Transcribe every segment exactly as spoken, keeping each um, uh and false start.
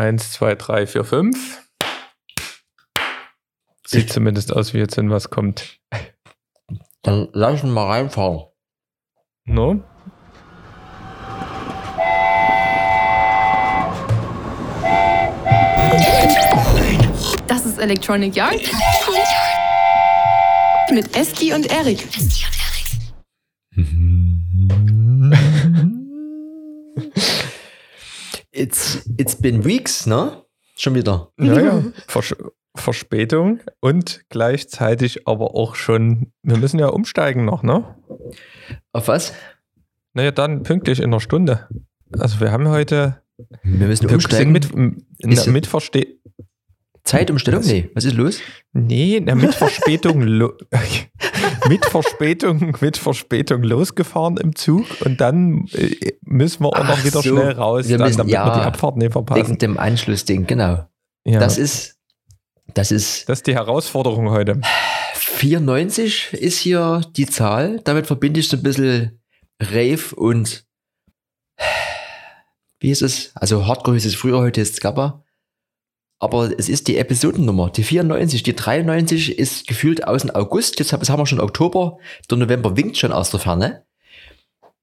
Eins, zwei, drei, vier, fünf. Sieht ich, zumindest aus, wie jetzt wenn was kommt. Dann lass ich ihn mal reinfahren. No? Das ist Electronic Yard mit Eski und Eric. It's, it's been weeks, ne? Schon wieder. Naja, Vers- Verspätung und gleichzeitig aber auch schon, wir müssen ja umsteigen noch, ne? Auf was? Naja, dann pünktlich in einer Stunde. Also wir haben heute... Wir müssen wir umsteigen. Mit, na, mit Verste- Zeitumstellung? Was? Nee. Was ist los? Nee, na, mit Verspätung... lo- Mit Verspätung, mit Verspätung losgefahren im Zug und dann äh, müssen wir auch noch wieder so schnell raus, wir dann, müssen, damit ja, wir die Abfahrt nicht verpassen. Wegen dem Anschlussding, genau. Ja. Das ist, das ist, das ist die Herausforderung heute. vierundneunzig ist hier die Zahl. Damit verbinde ich so ein bisschen Rave und wie ist es? Also Hardcore ist es früher, heute ist es Gabba. Aber es ist die Episodennummer, die vierundneunzig, die dreiundneunzig ist gefühlt aus dem August, jetzt haben wir schon Oktober, der November winkt schon aus der Ferne.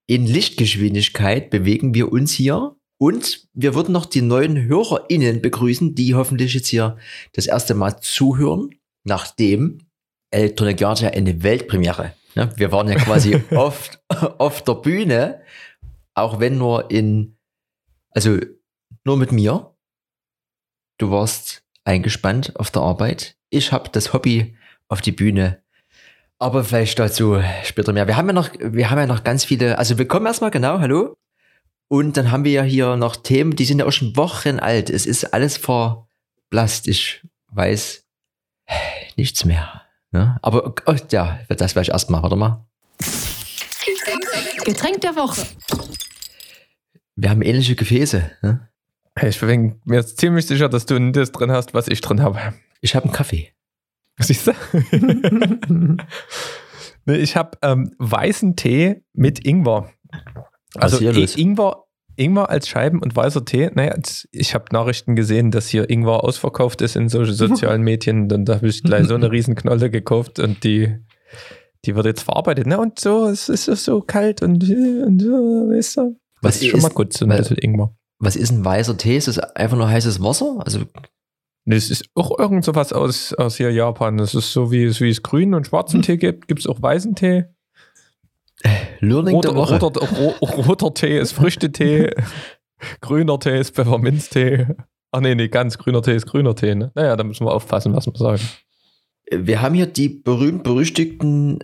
In Lichtgeschwindigkeit bewegen wir uns hier und wir würden noch die neuen HörerInnen begrüßen, die hoffentlich jetzt hier das erste Mal zuhören, nachdem El Tonegartia eine Weltpremiere. Wir waren ja quasi oft auf der Bühne, auch wenn nur in, also nur mit mir. Du warst eingespannt auf der Arbeit. Ich habe das Hobby auf die Bühne. Aber vielleicht dazu später mehr. Wir haben ja noch, wir haben ja noch ganz viele, also willkommen erstmal, genau, hallo. Und dann haben wir ja hier noch Themen, die sind ja auch schon Wochen alt. Es ist alles verblasst. Ich weiß nichts mehr. Ne? Aber oh, ja, das vielleicht erstmal, warte mal. Getränk der Woche. Wir haben ähnliche Gefäße, ne? Ich bin mir jetzt ziemlich sicher, dass du das drin hast, was ich drin habe. Ich habe einen Kaffee. Siehst du? Nee, ich habe ähm, weißen Tee mit Ingwer. Also Ingwer, Ingwer als Scheiben und weißer Tee. Naja, ich habe Nachrichten gesehen, dass hier Ingwer ausverkauft ist in solchen sozialen Medien. Dann habe ich gleich so eine Riesenknolle gekauft und die, die wird jetzt verarbeitet. Ne? Und so, es ist so kalt und, und so, weißt du. Was das ist schon mal gut, so ein bisschen Ingwer. Was ist ein weißer Tee? Ist das einfach nur heißes Wasser? Also das ist auch irgend so was aus, aus hier Japan. Das ist so, wie es, wie es grünen und schwarzen Tee gibt. Gibt es auch weißen Tee? Learning roter, der Woche. Roter, roter, roter Tee ist Früchtetee. Grüner Tee ist Pfefferminztee. Ach nee, nee, ganz grüner Tee ist grüner Tee. Ne? Naja, da müssen wir aufpassen, was wir sagen. Wir haben hier die berühmt-berüchtigten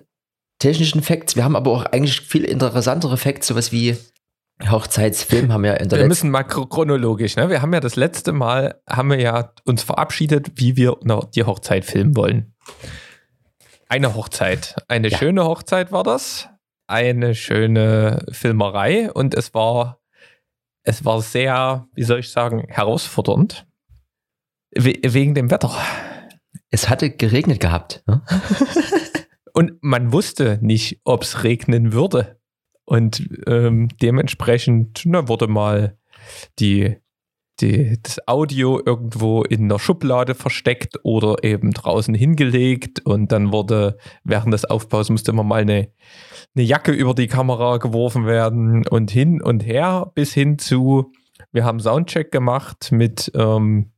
technischen Facts. Wir haben aber auch eigentlich viel interessantere Facts, sowas wie Hochzeitsfilm haben wir in der Wir müssen mal chronologisch, ne? Wir haben ja das letzte Mal, haben wir ja uns verabschiedet, wie wir die Hochzeit filmen wollen. Eine Hochzeit. Eine ja. schöne Hochzeit war das. Eine schöne Filmerei und es war, es war sehr, wie soll ich sagen, herausfordernd. We- wegen dem Wetter. Es hatte geregnet gehabt. Ne? Und man wusste nicht, ob es regnen würde. Und ähm, dementsprechend na, wurde mal die, die, das Audio irgendwo in einer Schublade versteckt oder eben draußen hingelegt. Und dann wurde, während des Aufbaus musste immer mal eine, eine Jacke über die Kamera geworfen werden und hin und her bis hin zu, wir haben Soundcheck gemacht mit, ähm,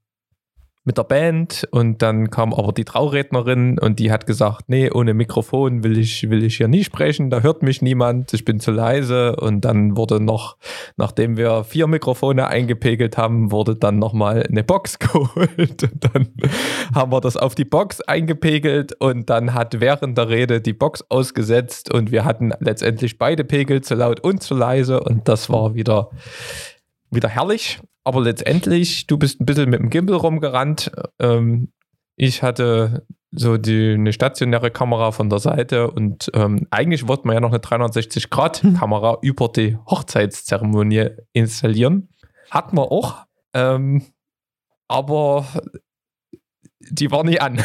mit der Band und dann kam aber die Traurednerin und die hat gesagt, nee, ohne Mikrofon will ich, will ich hier nie sprechen, da hört mich niemand, ich bin zu leise und dann wurde noch, nachdem wir vier Mikrofone eingepegelt haben, wurde dann nochmal eine Box geholt und dann haben wir das auf die Box eingepegelt und dann hat während der Rede die Box ausgesetzt und wir hatten letztendlich beide Pegel, zu laut und zu leise und das war wieder, wieder herrlich. Aber letztendlich, du bist ein bisschen mit dem Gimbal rumgerannt. Ähm, ich hatte so die, eine stationäre Kamera von der Seite und ähm, eigentlich wollte man ja noch eine dreihundertsechzig Grad Kamera über die Hochzeitszeremonie installieren. Hat man auch, ähm, aber die war nie an.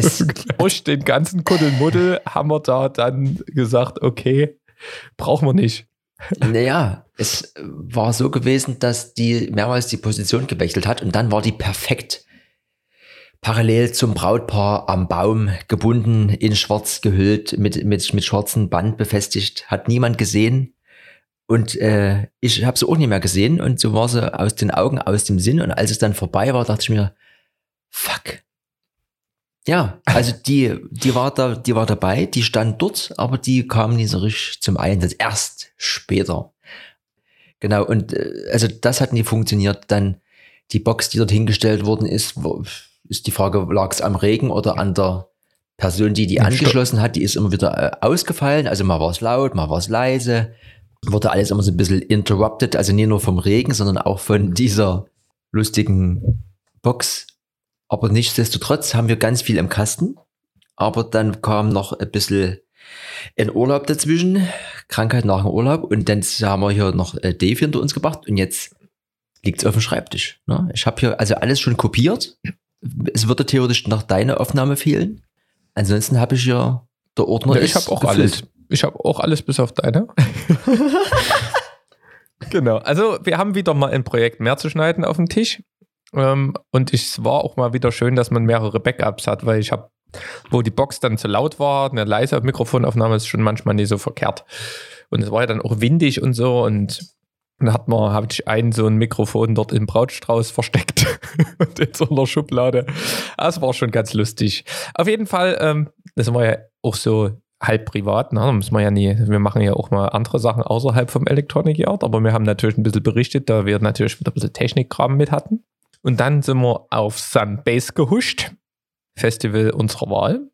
So, durch den ganzen Kuddelmuddel haben wir da dann gesagt, okay, brauchen wir nicht. Naja, es war so gewesen, dass die mehrmals die Position gewechselt hat und dann war die perfekt parallel zum Brautpaar am Baum gebunden, in schwarz gehüllt, mit, mit, mit schwarzem Band befestigt. Hat niemand gesehen und äh, ich habe sie auch nicht mehr gesehen und so war sie aus den Augen, aus dem Sinn. Und als es dann vorbei war, dachte ich mir, fuck. Ja, also die, die war da, die war dabei, die stand dort, aber die kam nicht so richtig zum Einsatz, erst später. Genau, und also das hat nie funktioniert. Dann die Box, die dort hingestellt worden ist, ist die Frage, lag es am Regen oder an der Person, die die angeschlossen hat, die ist immer wieder ausgefallen. Also mal war es laut, mal war es leise, wurde alles immer so ein bisschen interrupted, also nicht nur vom Regen, sondern auch von dieser lustigen Box. Aber nichtsdestotrotz haben wir ganz viel im Kasten. Aber dann kam noch ein bisschen ein Urlaub dazwischen. Krankheit nach dem Urlaub. Und dann haben wir hier noch Dave hinter uns gebracht. Und jetzt liegt es auf dem Schreibtisch. Ne? Ich habe hier also alles schon kopiert. Es würde theoretisch noch deine Aufnahme fehlen. Ansonsten habe ich ja der Ordner. Ja, ich habe auch gefüllt. alles. Ich habe auch alles bis auf deine. Genau. Also wir haben wieder mal ein Projekt mehr zu schneiden auf dem Tisch. Um, und es war auch mal wieder schön, dass man mehrere Backups hat, weil ich habe, wo die Box dann zu laut war, eine leise Mikrofonaufnahme ist schon manchmal nicht so verkehrt. Und es war ja dann auch windig und so und dann hat man, habe ich einen so ein Mikrofon dort im Brautstrauß versteckt und in so einer Schublade. Das war schon ganz lustig. Auf jeden Fall, ähm, das war ja auch so halb privat, ne? Muss man ja nie, wir machen ja auch mal andere Sachen außerhalb vom Electronic Yard, aber wir haben natürlich ein bisschen berichtet, da wir natürlich wieder ein bisschen Technikkram mit hatten. Und dann sind wir auf Sunbase gehuscht. Festival unserer Wahl.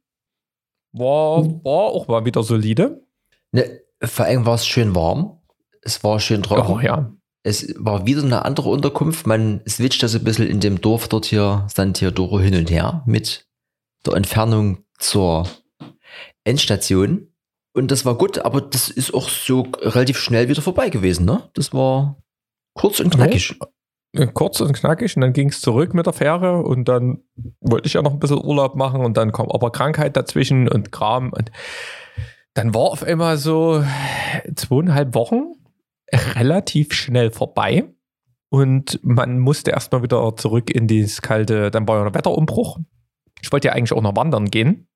War, war auch mal wieder solide. Ne, vor allem war es schön warm. Es war schön trocken. Oh, ja. Es war wieder eine andere Unterkunft. Man switcht das ein bisschen in dem Dorf dort hier, San Theodoro, hin und her mit der Entfernung zur Endstation. Und das war gut, aber das ist auch so relativ schnell wieder vorbei gewesen. Ne? Das war kurz und knackig. Okay. Kurz und knackig und dann ging es zurück mit der Fähre und dann wollte ich ja noch ein bisschen Urlaub machen und dann kam aber Krankheit dazwischen und Kram und dann war auf einmal so zweieinhalb Wochen relativ schnell vorbei und man musste erstmal wieder zurück in dieses kalte, dann war ja ein Wetterumbruch. Ich wollte ja eigentlich auch noch wandern gehen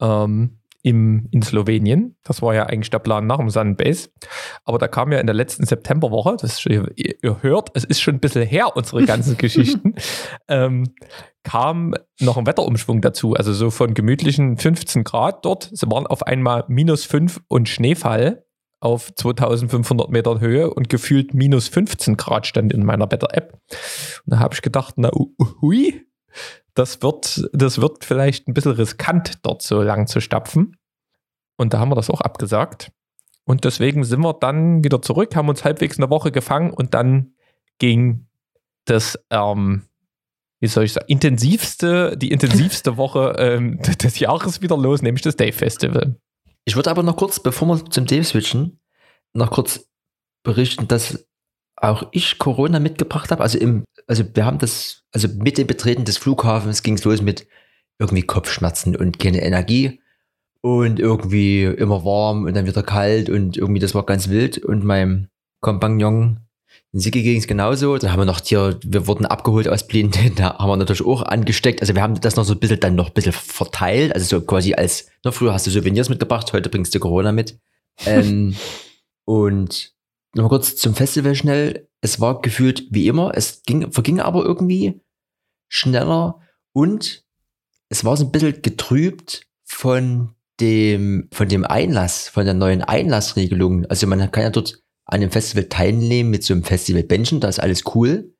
ähm, im, in Slowenien, das war ja eigentlich der Plan nach dem Sunbase. Aber da kam ja in der letzten Septemberwoche, das ihr, ihr hört, es ist schon ein bisschen her, unsere ganzen Geschichten, ähm, kam noch ein Wetterumschwung dazu. Also so von gemütlichen fünfzehn Grad dort, sie waren auf einmal minus fünf und Schneefall auf zweitausendfünfhundert Metern Höhe und gefühlt minus fünfzehn Grad stand in meiner Wetter-App. Und da habe ich gedacht, na hui, das wird, das wird vielleicht ein bisschen riskant, dort so lang zu stapfen. Und da haben wir das auch abgesagt. Und deswegen sind wir dann wieder zurück, haben uns halbwegs eine Woche gefangen und dann ging das, ähm, wie soll ich sagen, intensivste, die intensivste Woche ähm, des Jahres wieder los, nämlich das DAVE Festival. Ich würde aber noch kurz, bevor wir zum DAVE switchen, noch kurz berichten, dass auch ich Corona mitgebracht habe. Also im, also wir haben das, also mit dem Betreten des Flughafens ging es los mit irgendwie Kopfschmerzen und keine Energie. Und irgendwie immer warm und dann wieder kalt und irgendwie das war ganz wild. Und meinem Kompagnon in Siki ging es genauso. Dann haben wir noch hier, wir wurden abgeholt aus Blin, da haben wir natürlich auch angesteckt. Also wir haben das noch so ein bisschen, dann noch ein bisschen verteilt. Also so quasi als, na, früher hast du Souvenirs mitgebracht, heute bringst du Corona mit. Ähm, und nochmal kurz zum Festival schnell. Es war gefühlt wie immer. Es ging, verging aber irgendwie schneller und es war so ein bisschen getrübt von dem, von dem Einlass, von der neuen Einlassregelung. Also man kann ja dort an dem Festival teilnehmen mit so einem Festivalbändchen, da ist alles cool.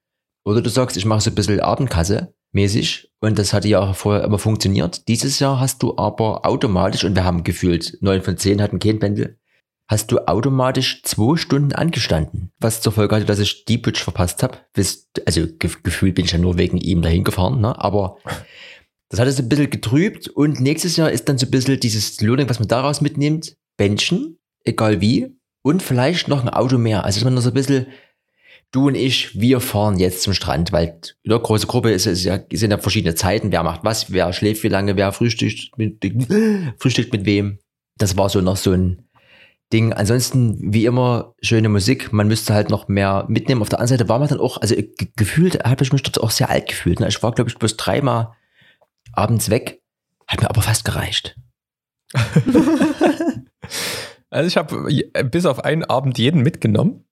Oder du sagst, ich mache so ein bisschen Abendkasse mäßig und das hatte ja vorher immer funktioniert. Dieses Jahr hast du aber automatisch, und wir haben gefühlt, neun von zehn hatten kein Bändel, hast du automatisch zwei Stunden angestanden. Was zur Folge hatte, dass ich die Bridge verpasst habe. Also gefühlt bin ich ja nur wegen ihm dahin gefahren, ne? Aber das hat es ein bisschen getrübt und nächstes Jahr ist dann so ein bisschen dieses Learning, was man daraus mitnimmt, Bändchen, egal wie, und vielleicht noch ein Auto mehr. Also dass man noch so ein bisschen, du und ich, wir fahren jetzt zum Strand, weil in der großen Gruppe ist, ist ja, sind ja verschiedene Zeiten, wer macht was, wer schläft wie lange, wer frühstückt mit, frühstückt mit wem. Das war so noch so ein Ding. Ansonsten, wie immer, schöne Musik. Man müsste halt noch mehr mitnehmen. Auf der anderen Seite war man dann auch, also ge- gefühlt habe ich mich dort auch sehr alt gefühlt. Ne? Ich war, glaube ich, bloß dreimal abends weg. Hat mir aber fast gereicht. Also ich habe bis auf einen Abend jeden mitgenommen.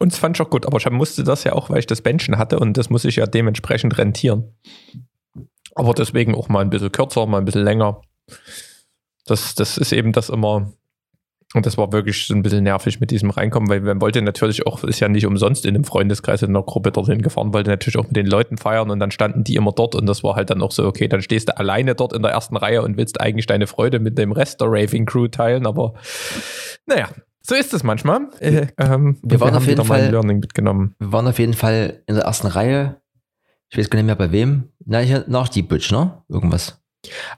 Und es fand ich auch gut. Aber ich musste das ja auch, weil ich das Bändchen hatte. Und das muss ich ja dementsprechend rentieren. Aber deswegen auch mal ein bisschen kürzer, mal ein bisschen länger. Das, das ist eben das immer... Und das war wirklich so ein bisschen nervig mit diesem Reinkommen, weil man wollte natürlich auch, ist ja nicht umsonst in einem Freundeskreis, in einer Gruppe dorthin gefahren, wollte natürlich auch mit den Leuten feiern und dann standen die immer dort und das war halt dann auch so, okay, dann stehst du alleine dort in der ersten Reihe und willst eigentlich deine Freude mit dem Rest der Raving-Crew teilen, aber naja, so ist es manchmal. Äh, ähm, wir waren wir auf jeden Fall Learning mitgenommen. Wir waren auf jeden Fall in der ersten Reihe, ich weiß gar nicht mehr bei wem, Na, hier, nach die Butch, ne? Irgendwas.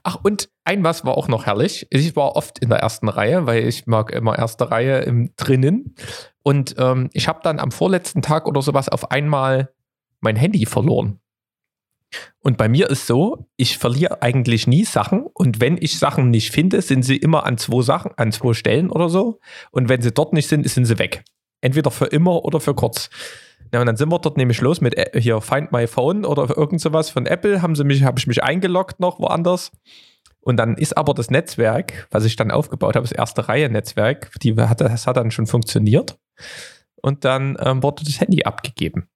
Ach, und ein was war auch noch herrlich. Ich war oft in der ersten Reihe, weil ich mag immer erste Reihe im drinnen. Und ähm, ich habe dann am vorletzten Tag oder sowas auf einmal mein Handy verloren. Und bei mir ist so, ich verliere eigentlich nie Sachen. Und wenn ich Sachen nicht finde, sind sie immer an zwei Sachen, an zwei Stellen oder so. Und wenn sie dort nicht sind, sind sie weg. Entweder für immer oder für kurz. Ja, und dann sind wir dort nämlich los mit hier Find My Phone oder irgend sowas von Apple. Haben sie mich, habe ich mich eingeloggt noch woanders. Und dann ist aber das Netzwerk, was ich dann aufgebaut habe, das erste Reihe-Netzwerk, die hat, das hat dann schon funktioniert. Und dann ähm, wurde das Handy abgegeben.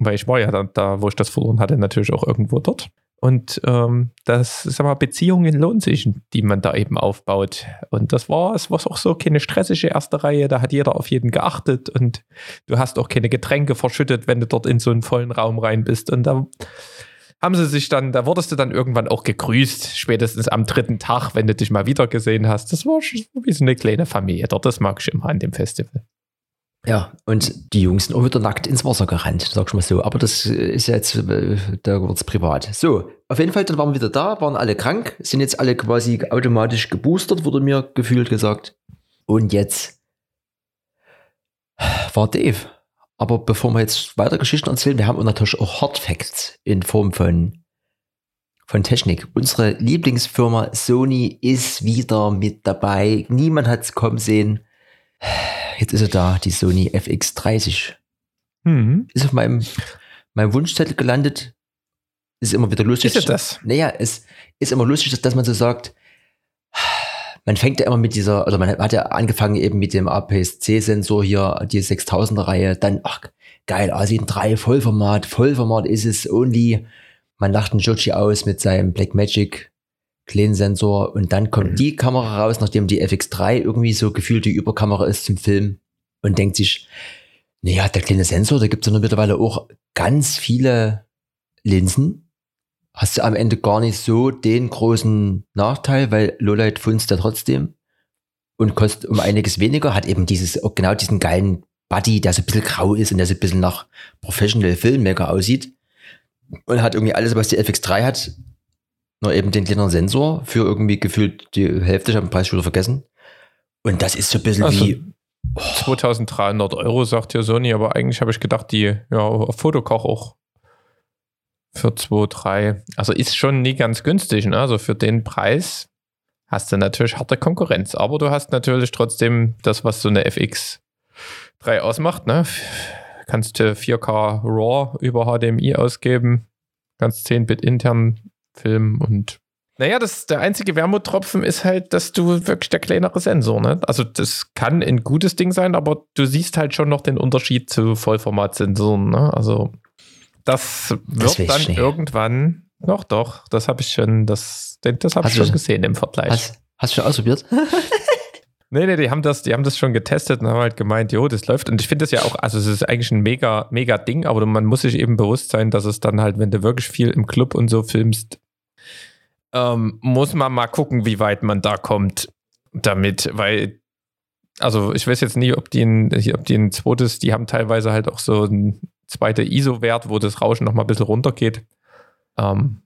Weil ich war ja dann da, wo ich das verloren hatte, natürlich auch irgendwo dort. Und ähm, das, sag mal, Beziehungen lohnen sich, die man da eben aufbaut. Und das war, es war auch so keine stressige erste Reihe, da hat jeder auf jeden geachtet und du hast auch keine Getränke verschüttet, wenn du dort in so einen vollen Raum rein bist. Und da haben sie sich dann, da wurdest du dann irgendwann auch gegrüßt, spätestens am dritten Tag, wenn du dich mal wieder gesehen hast. Das war schon wie so eine kleine Familie dort, das mag ich immer an dem Festival. Ja, und die Jungs sind auch wieder nackt ins Wasser gerannt, sag ich mal so. Aber das ist jetzt, da wird's privat. So, auf jeden Fall, dann waren wir wieder da, waren alle krank, sind jetzt alle quasi automatisch geboostert, wurde mir gefühlt gesagt. Und jetzt war Dave. Aber bevor wir jetzt weiter Geschichten erzählen, wir haben natürlich auch Hardfacts in Form von, von Technik. Unsere Lieblingsfirma Sony ist wieder mit dabei. Niemand hat's kommen sehen. Jetzt ist er da, die Sony F X dreißig. Mhm. Ist auf meinem, meinem Wunschzettel gelandet. Ist immer wieder lustig. Ist das? Naja, es ist immer lustig, dass, dass man so sagt, man fängt ja immer mit dieser, also man hat ja angefangen eben mit dem A P S C Sensor hier, die sechstausender Reihe, dann, ach, geil, A sieben drei, Vollformat, Vollformat ist es, only. Man lacht einen Georgi aus mit seinem Blackmagic Klensensor und dann kommt mhm. die Kamera raus, nachdem die F X drei irgendwie so gefühlt die Überkamera ist zum Film und denkt sich, naja, der kleine Sensor, da gibt es ja mittlerweile auch ganz viele Linsen. Hast du am Ende gar nicht so den großen Nachteil, weil Lowlight funzt ja trotzdem und kostet um einiges weniger, hat eben dieses, genau diesen geilen Buddy, der so ein bisschen grau ist und der so ein bisschen nach Professional Filmmaker aussieht und hat irgendwie alles, was die F X drei hat, nur eben den kleinen Sensor für irgendwie gefühlt die Hälfte, ich habe den Preis schon wieder vergessen. Und das ist so ein bisschen also, wie... Oh. zweitausenddreihundert Euro, sagt ja Sony, aber eigentlich habe ich gedacht, die ja, auf Fotokoch auch für zwei Komma drei. Also ist schon nie ganz günstig. Ne? Also für den Preis hast du natürlich harte Konkurrenz. Aber du hast natürlich trotzdem das, was so eine F X drei ausmacht. Ne? Kannst du vier K RAW über H D M I ausgeben, kannst zehn Bit intern Film und naja, das, der einzige Wermuttropfen ist halt, dass du wirklich der kleinere Sensor, ne? Also das kann ein gutes Ding sein, aber du siehst halt schon noch den Unterschied zu Vollformatsensoren, ne? Also das wird das dann irgendwann noch doch, das habe ich schon, das, das habe ich schon gesehen im Vergleich. Hast, hast du schon ausprobiert? Nee, nee, die haben das, die haben das schon getestet und haben halt gemeint, jo, das läuft. Und ich finde das ja auch, also es ist eigentlich ein mega, mega Ding, aber man muss sich eben bewusst sein, dass es dann halt, wenn du wirklich viel im Club und so filmst, Ähm, muss man mal gucken, wie weit man da kommt damit, weil, also ich weiß jetzt nicht, ob die ein, ob die ein zweites, die haben teilweise halt auch so einen zweiten I S O-Wert, wo das Rauschen nochmal ein bisschen runtergeht. Ähm,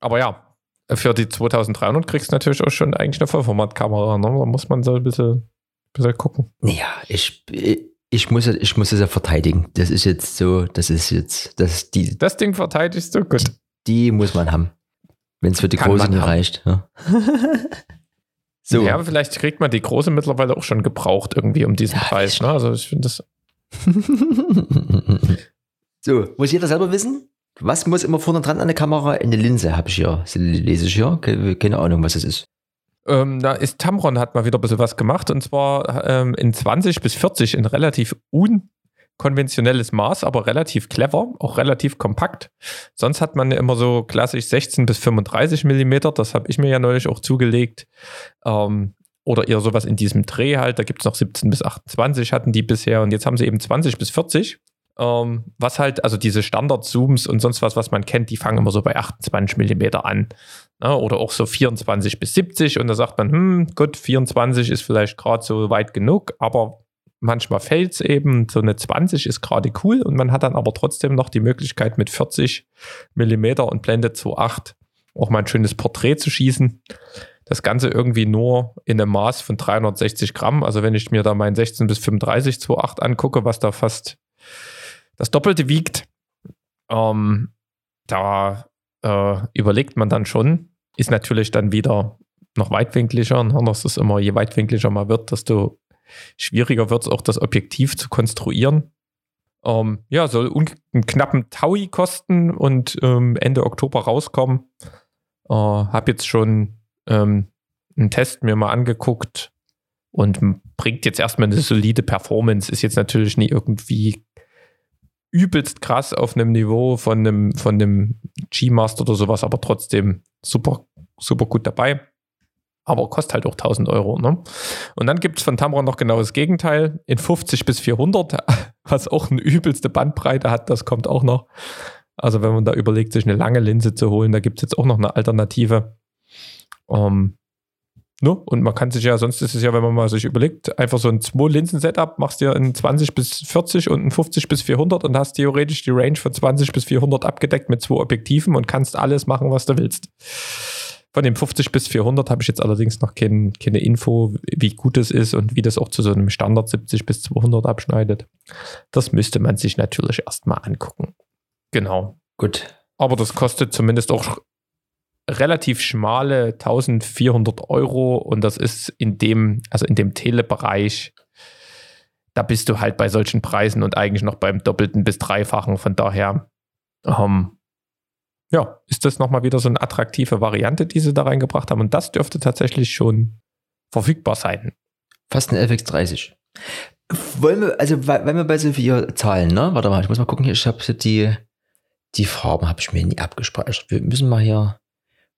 aber ja, für die zweitausenddreihundert kriegst du natürlich auch schon eigentlich eine Vollformatkamera, ne? Da muss man so ein bisschen, bisschen gucken. Ja, ich, ich muss, ich muss es ja verteidigen. Das ist jetzt so, das ist jetzt, das ist die... Das Ding verteidigst du? Gut. Die, die muss man haben. Wenn es für die Großen reicht. Ja. So. Ja, aber vielleicht kriegt man die große mittlerweile auch schon gebraucht irgendwie um diesen ja, Preis. Ne? Also ich finde das... So, muss jeder selber wissen? Was muss immer vorne dran an der Kamera? Eine Linse habe ich hier. Lese ich hier? Keine Ahnung, was das ist. Ähm, da ist Tamron hat mal wieder ein bisschen was gemacht. Und zwar ähm, in zwanzig bis vierzig in relativ unkonventionelles Maß, aber relativ clever, auch relativ kompakt. Sonst hat man immer so klassisch sechzehn bis fünfunddreißig Millimeter. Das habe ich mir ja neulich auch zugelegt. Ähm, oder eher sowas in diesem Dreh halt. Da gibt es noch siebzehn bis achtundzwanzig hatten die bisher. Und jetzt haben sie eben zwanzig bis vierzig. Ähm, was halt, also diese Standard-Zooms und sonst was, was man kennt, die fangen immer so bei achtundzwanzig Millimeter an. Ne? Oder auch so vierundzwanzig bis siebzig und da sagt man, hm, gut, vierundzwanzig ist vielleicht gerade so weit genug, aber manchmal fällt es eben, so eine zwanzig ist gerade cool und man hat dann aber trotzdem noch die Möglichkeit mit vierzig Millimeter und Blende zwei Komma acht auch mal ein schönes Porträt zu schießen. Das Ganze irgendwie nur in einem Maß von dreihundertsechzig Gramm, also wenn ich mir da mein sechzehn bis fünfunddreißig zwei Komma acht angucke, was da fast das Doppelte wiegt, ähm, da äh, überlegt man dann schon, ist natürlich dann wieder noch weitwinkliger, und das ist immer, je weitwinkliger man wird, desto schwieriger wird es auch, das Objektiv zu konstruieren. Ähm, ja, soll un- einen knappen Taui kosten und ähm, Ende Oktober rauskommen. Äh, hab jetzt schon ähm, einen Test mir mal angeguckt und bringt jetzt erstmal eine solide Performance, ist jetzt natürlich nie irgendwie übelst krass auf einem Niveau von einem, von einem G-Master oder sowas, aber trotzdem super, super gut dabei. Aber kostet halt auch tausend Euro. Ne? Und dann gibt es von Tamron noch genau das Gegenteil. In fünfzig bis vierhundert, was auch eine übelste Bandbreite hat, das kommt auch noch. Also wenn man da überlegt, sich eine lange Linse zu holen, da gibt es jetzt auch noch eine Alternative. Ähm, ne? Und man kann sich ja, sonst ist es ja, wenn man mal sich überlegt, einfach so ein Zwei-Linsen-Setup, machst dir ein zwanzig bis vierzig und ein fünfzig bis vierhundert und hast theoretisch die Range von zwanzig bis vierhundert abgedeckt mit zwei Objektiven und kannst alles machen, was du willst. Von dem fünfzig bis vierhundert habe ich jetzt allerdings noch kein, keine Info, wie gut es ist und wie das auch zu so einem Standard siebzig bis zweihundert abschneidet. Das müsste man sich natürlich erstmal angucken. Genau. Gut. Aber das kostet zumindest auch relativ schmale eintausendvierhundert Euro und das ist in dem, also in dem Telebereich, da bist du halt bei solchen Preisen und eigentlich noch beim Doppelten bis Dreifachen, von daher ähm, ja, ist das nochmal wieder so eine attraktive Variante, die sie da reingebracht haben und das dürfte tatsächlich schon verfügbar sein. Fast ein F X dreißig. Wollen wir, also wenn wir bei so vier Zahlen, ne, warte mal, ich muss mal gucken, ich habe die die Farben habe ich mir nie abgespeichert, wir müssen mal hier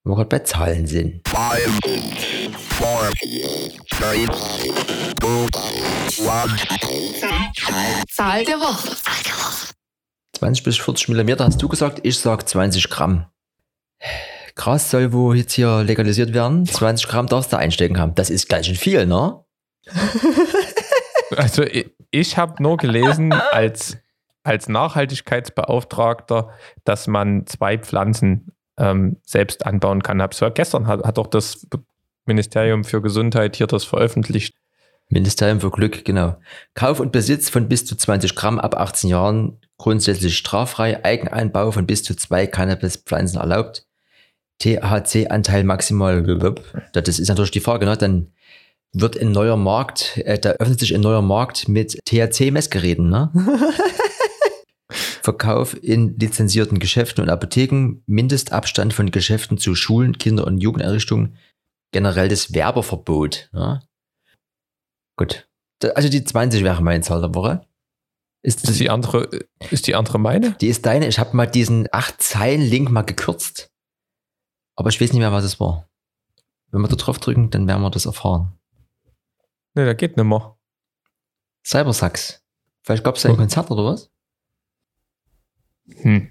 wo wir gerade bei Zahlen sind. Zahl der Woche. zwanzig bis vierzig Millimeter hast du gesagt, ich sag zwanzig Gramm. Gras soll wohl jetzt hier legalisiert werden. zwanzig Gramm darfst du einstecken haben. Das ist ganz schön viel, ne? Also ich, ich habe nur gelesen, als, als Nachhaltigkeitsbeauftragter, dass man zwei Pflanzen Ähm, selbst anbauen kann. Hab's ja, gestern hat, hat auch das Ministerium für Gesundheit hier das veröffentlicht. Ministerium für Glück, genau. Kauf und Besitz von bis zu zwanzig Gramm ab achtzehn Jahren grundsätzlich straffrei, Eigenanbau von bis zu zwei Cannabispflanzen erlaubt, T H C-Anteil maximal. Das ist natürlich die Frage, ne? Dann wird ein neuer Markt, äh, da öffnet sich ein neuer Markt mit T H C-Messgeräten, ne? Verkauf in lizenzierten Geschäften und Apotheken, Mindestabstand von Geschäften zu Schulen, Kinder- und Jugendeinrichtungen, generell das Werbeverbot. Ja. Gut. Also die zwanzig wäre meine Zahl der Woche. Ist, ist, das, die andere, ist die andere meine? Die ist deine. Ich habe mal diesen acht Zeilen Link mal gekürzt. Aber ich weiß nicht mehr, was es war. Wenn wir da drauf drücken, dann werden wir das erfahren. Ne, da geht nicht mehr. Cybersax. Vielleicht gab es da ein Konzert oder was? Hm.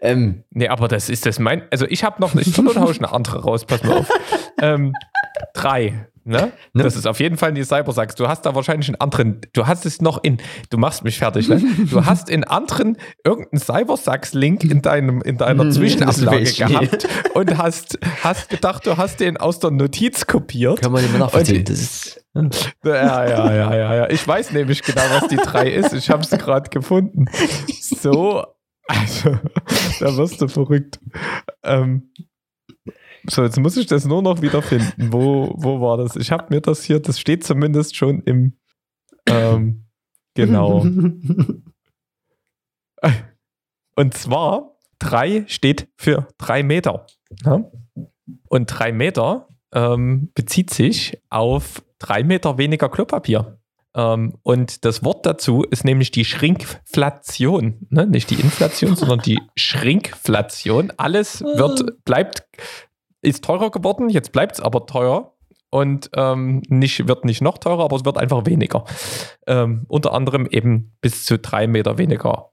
ähm, nee, aber das ist das mein. Also, ich habe noch nicht. Dann haue ich eine andere raus, pass mal auf. ähm, drei, ne? ne? Das ist auf jeden Fall die Cybersax. Du hast da wahrscheinlich einen anderen. Du hast es noch in. Du machst mich fertig, ne? Du hast in anderen irgendeinen Cybersax-Link in, deinem, in deiner Zwischenablage gehabt und hast, hast gedacht, du hast den aus der Notiz kopiert. Kann man nicht mehr nachvollziehen. Das ist. Ja, ja, ja, ja, ja. Ich weiß nämlich genau, was die drei ist. Ich habe es gerade gefunden. So, also, da wirst du verrückt. Ähm, So, jetzt muss ich das nur noch wiederfinden. Wo, wo war das? Ich habe mir das hier, das steht zumindest schon im ähm, genau. Und zwar, drei steht für drei Meter. Ja? Und drei Meter ähm, bezieht sich auf drei Meter weniger Klopapier. Ähm, und das Wort dazu ist nämlich die Schrinkflation. Ne? Nicht die Inflation, sondern die Schrinkflation. Alles wird, bleibt, ist teurer geworden, jetzt bleibt es aber teuer. Und ähm, nicht, wird nicht noch teurer, aber es wird einfach weniger. Ähm, unter anderem eben bis zu drei Meter weniger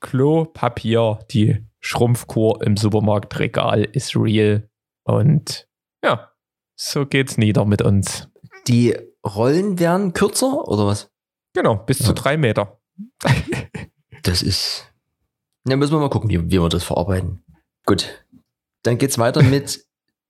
Klopapier. Die Schrumpfkur im Supermarktregal ist real. Und ja, so geht's nieder mit uns. Die Rollen werden kürzer, oder was? Genau, bis ja. zu drei Meter. Das ist... Da müssen wir mal gucken, wie, wie wir das verarbeiten. Gut, dann geht's weiter mit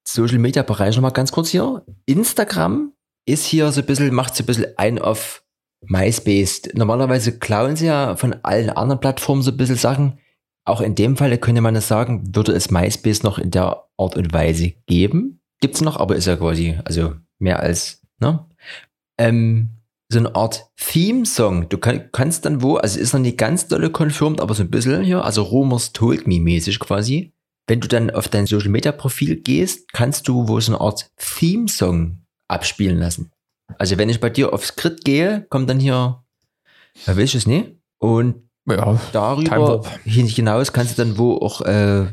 Social-Media-Bereich nochmal ganz kurz hier. Instagram ist hier so ein bisschen, macht so ein bisschen ein auf MySpace. Normalerweise klauen sie ja von allen anderen Plattformen so ein bisschen Sachen. Auch in dem Fall könnte man es sagen, würde es MySpace noch in der Art und Weise geben. Gibt's noch, aber ist ja quasi, also mehr als, ne? Ähm, so eine Art Theme-Song. Du kann, kannst dann wo, also ist noch nicht ganz dolle confirmed, aber so ein bisschen hier, also Rumors Told Me mäßig quasi. Wenn du dann auf dein Social-Media-Profil gehst, kannst du wo so eine Art Theme-Song abspielen lassen. Also wenn ich bei dir aufs Grid gehe, kommt dann hier, da will ich es nicht. Und ja, darüber hinaus kannst du dann wo auch, äh,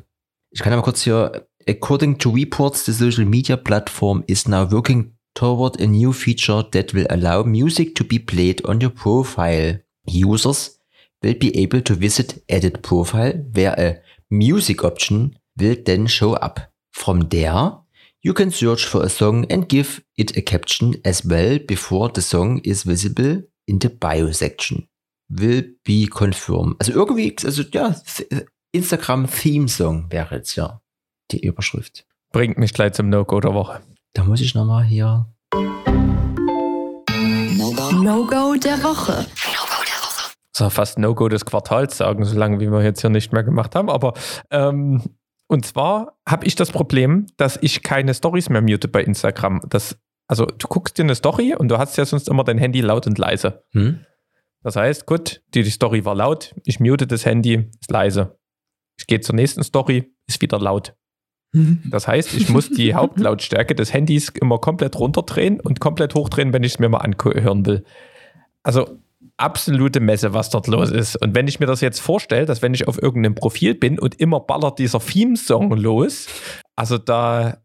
ich kann ja mal kurz hier, according to reports, the social-media platform is now working toward a new feature that will allow music to be played on your profile. Users will be able to visit edit profile, where a music option will then show up. From there, you can search for a song and give it a caption as well before the song is visible in the bio section. Will be confirmed. Also irgendwie, also ja, Instagram-Theme-Song wäre jetzt ja die Überschrift. Bringt mich gleich zum No-Go der Woche. Da muss ich nochmal hier. No-Go. No-Go der Woche. No-Go der Woche. Das war fast No-Go des Quartals sagen, solange wie wir jetzt hier nicht mehr gemacht haben, aber ähm, und zwar habe ich das Problem, dass ich keine Stories mehr mute bei Instagram. Das, also du guckst dir eine Story und du hast ja sonst immer dein Handy laut und leise. Hm. Das heißt, gut, die, die Story war laut, ich mute das Handy, ist leise. Ich gehe zur nächsten Story, ist wieder laut. Das heißt, ich muss die Hauptlautstärke des Handys immer komplett runterdrehen und komplett hochdrehen, wenn ich es mir mal anhören will. Also absolute Messe, was dort los ist. Und wenn ich mir das jetzt vorstelle, dass wenn ich auf irgendeinem Profil bin und immer ballert dieser Theme-Song los, also da,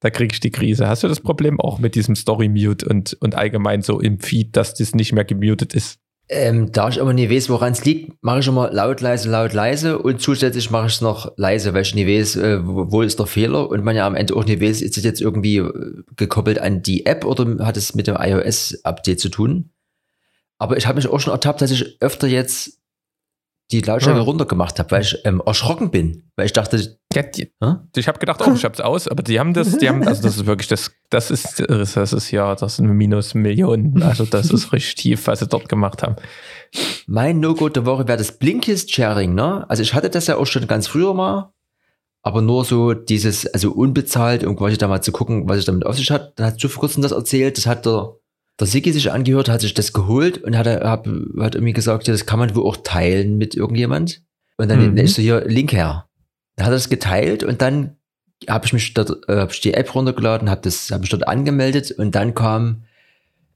da kriege ich die Krise. Hast du das Problem auch mit diesem Story-Mute und, und allgemein so im Feed, dass das nicht mehr gemutet ist? Ähm, da ich aber nie weiß, woran es liegt, mache ich immer laut, leise, laut, leise und zusätzlich mache ich es noch leise, weil ich nie weiß, äh, wo ist der Fehler und man ja am Ende auch nie weiß, ist es jetzt irgendwie gekoppelt an die App oder hat es mit dem iOS-Update zu tun? Aber ich habe mich auch schon ertappt, dass ich öfter jetzt die Lautstärke ja. runtergemacht habe, weil ich ähm, erschrocken bin. Weil ich dachte, ja, die, huh? ich habe gedacht, oh, ich habe es aus, aber die haben das, die haben, also das ist wirklich, das, das ist, das ist ja, das sind minus Millionen. Also das ist richtig tief, was sie dort gemacht haben. Mein No-Go der Woche wäre das Blinkist-Sharing, ne? Also ich hatte das ja auch schon ganz früher mal, aber nur so dieses, also unbezahlt, um quasi da mal zu gucken, was ich damit auf sich hat. Dann hast du vor kurzem das erzählt, das hat der Der Siki sich angehört, hat sich das geholt und hat, hat, hat irgendwie gesagt, ja, das kann man wohl auch teilen mit irgendjemand. Und dann mhm. ist so hier, Link her. Dann hat er das geteilt und dann habe ich mich dort, äh, hab ich die App runtergeladen, habe das, habe mich dort angemeldet und dann kam,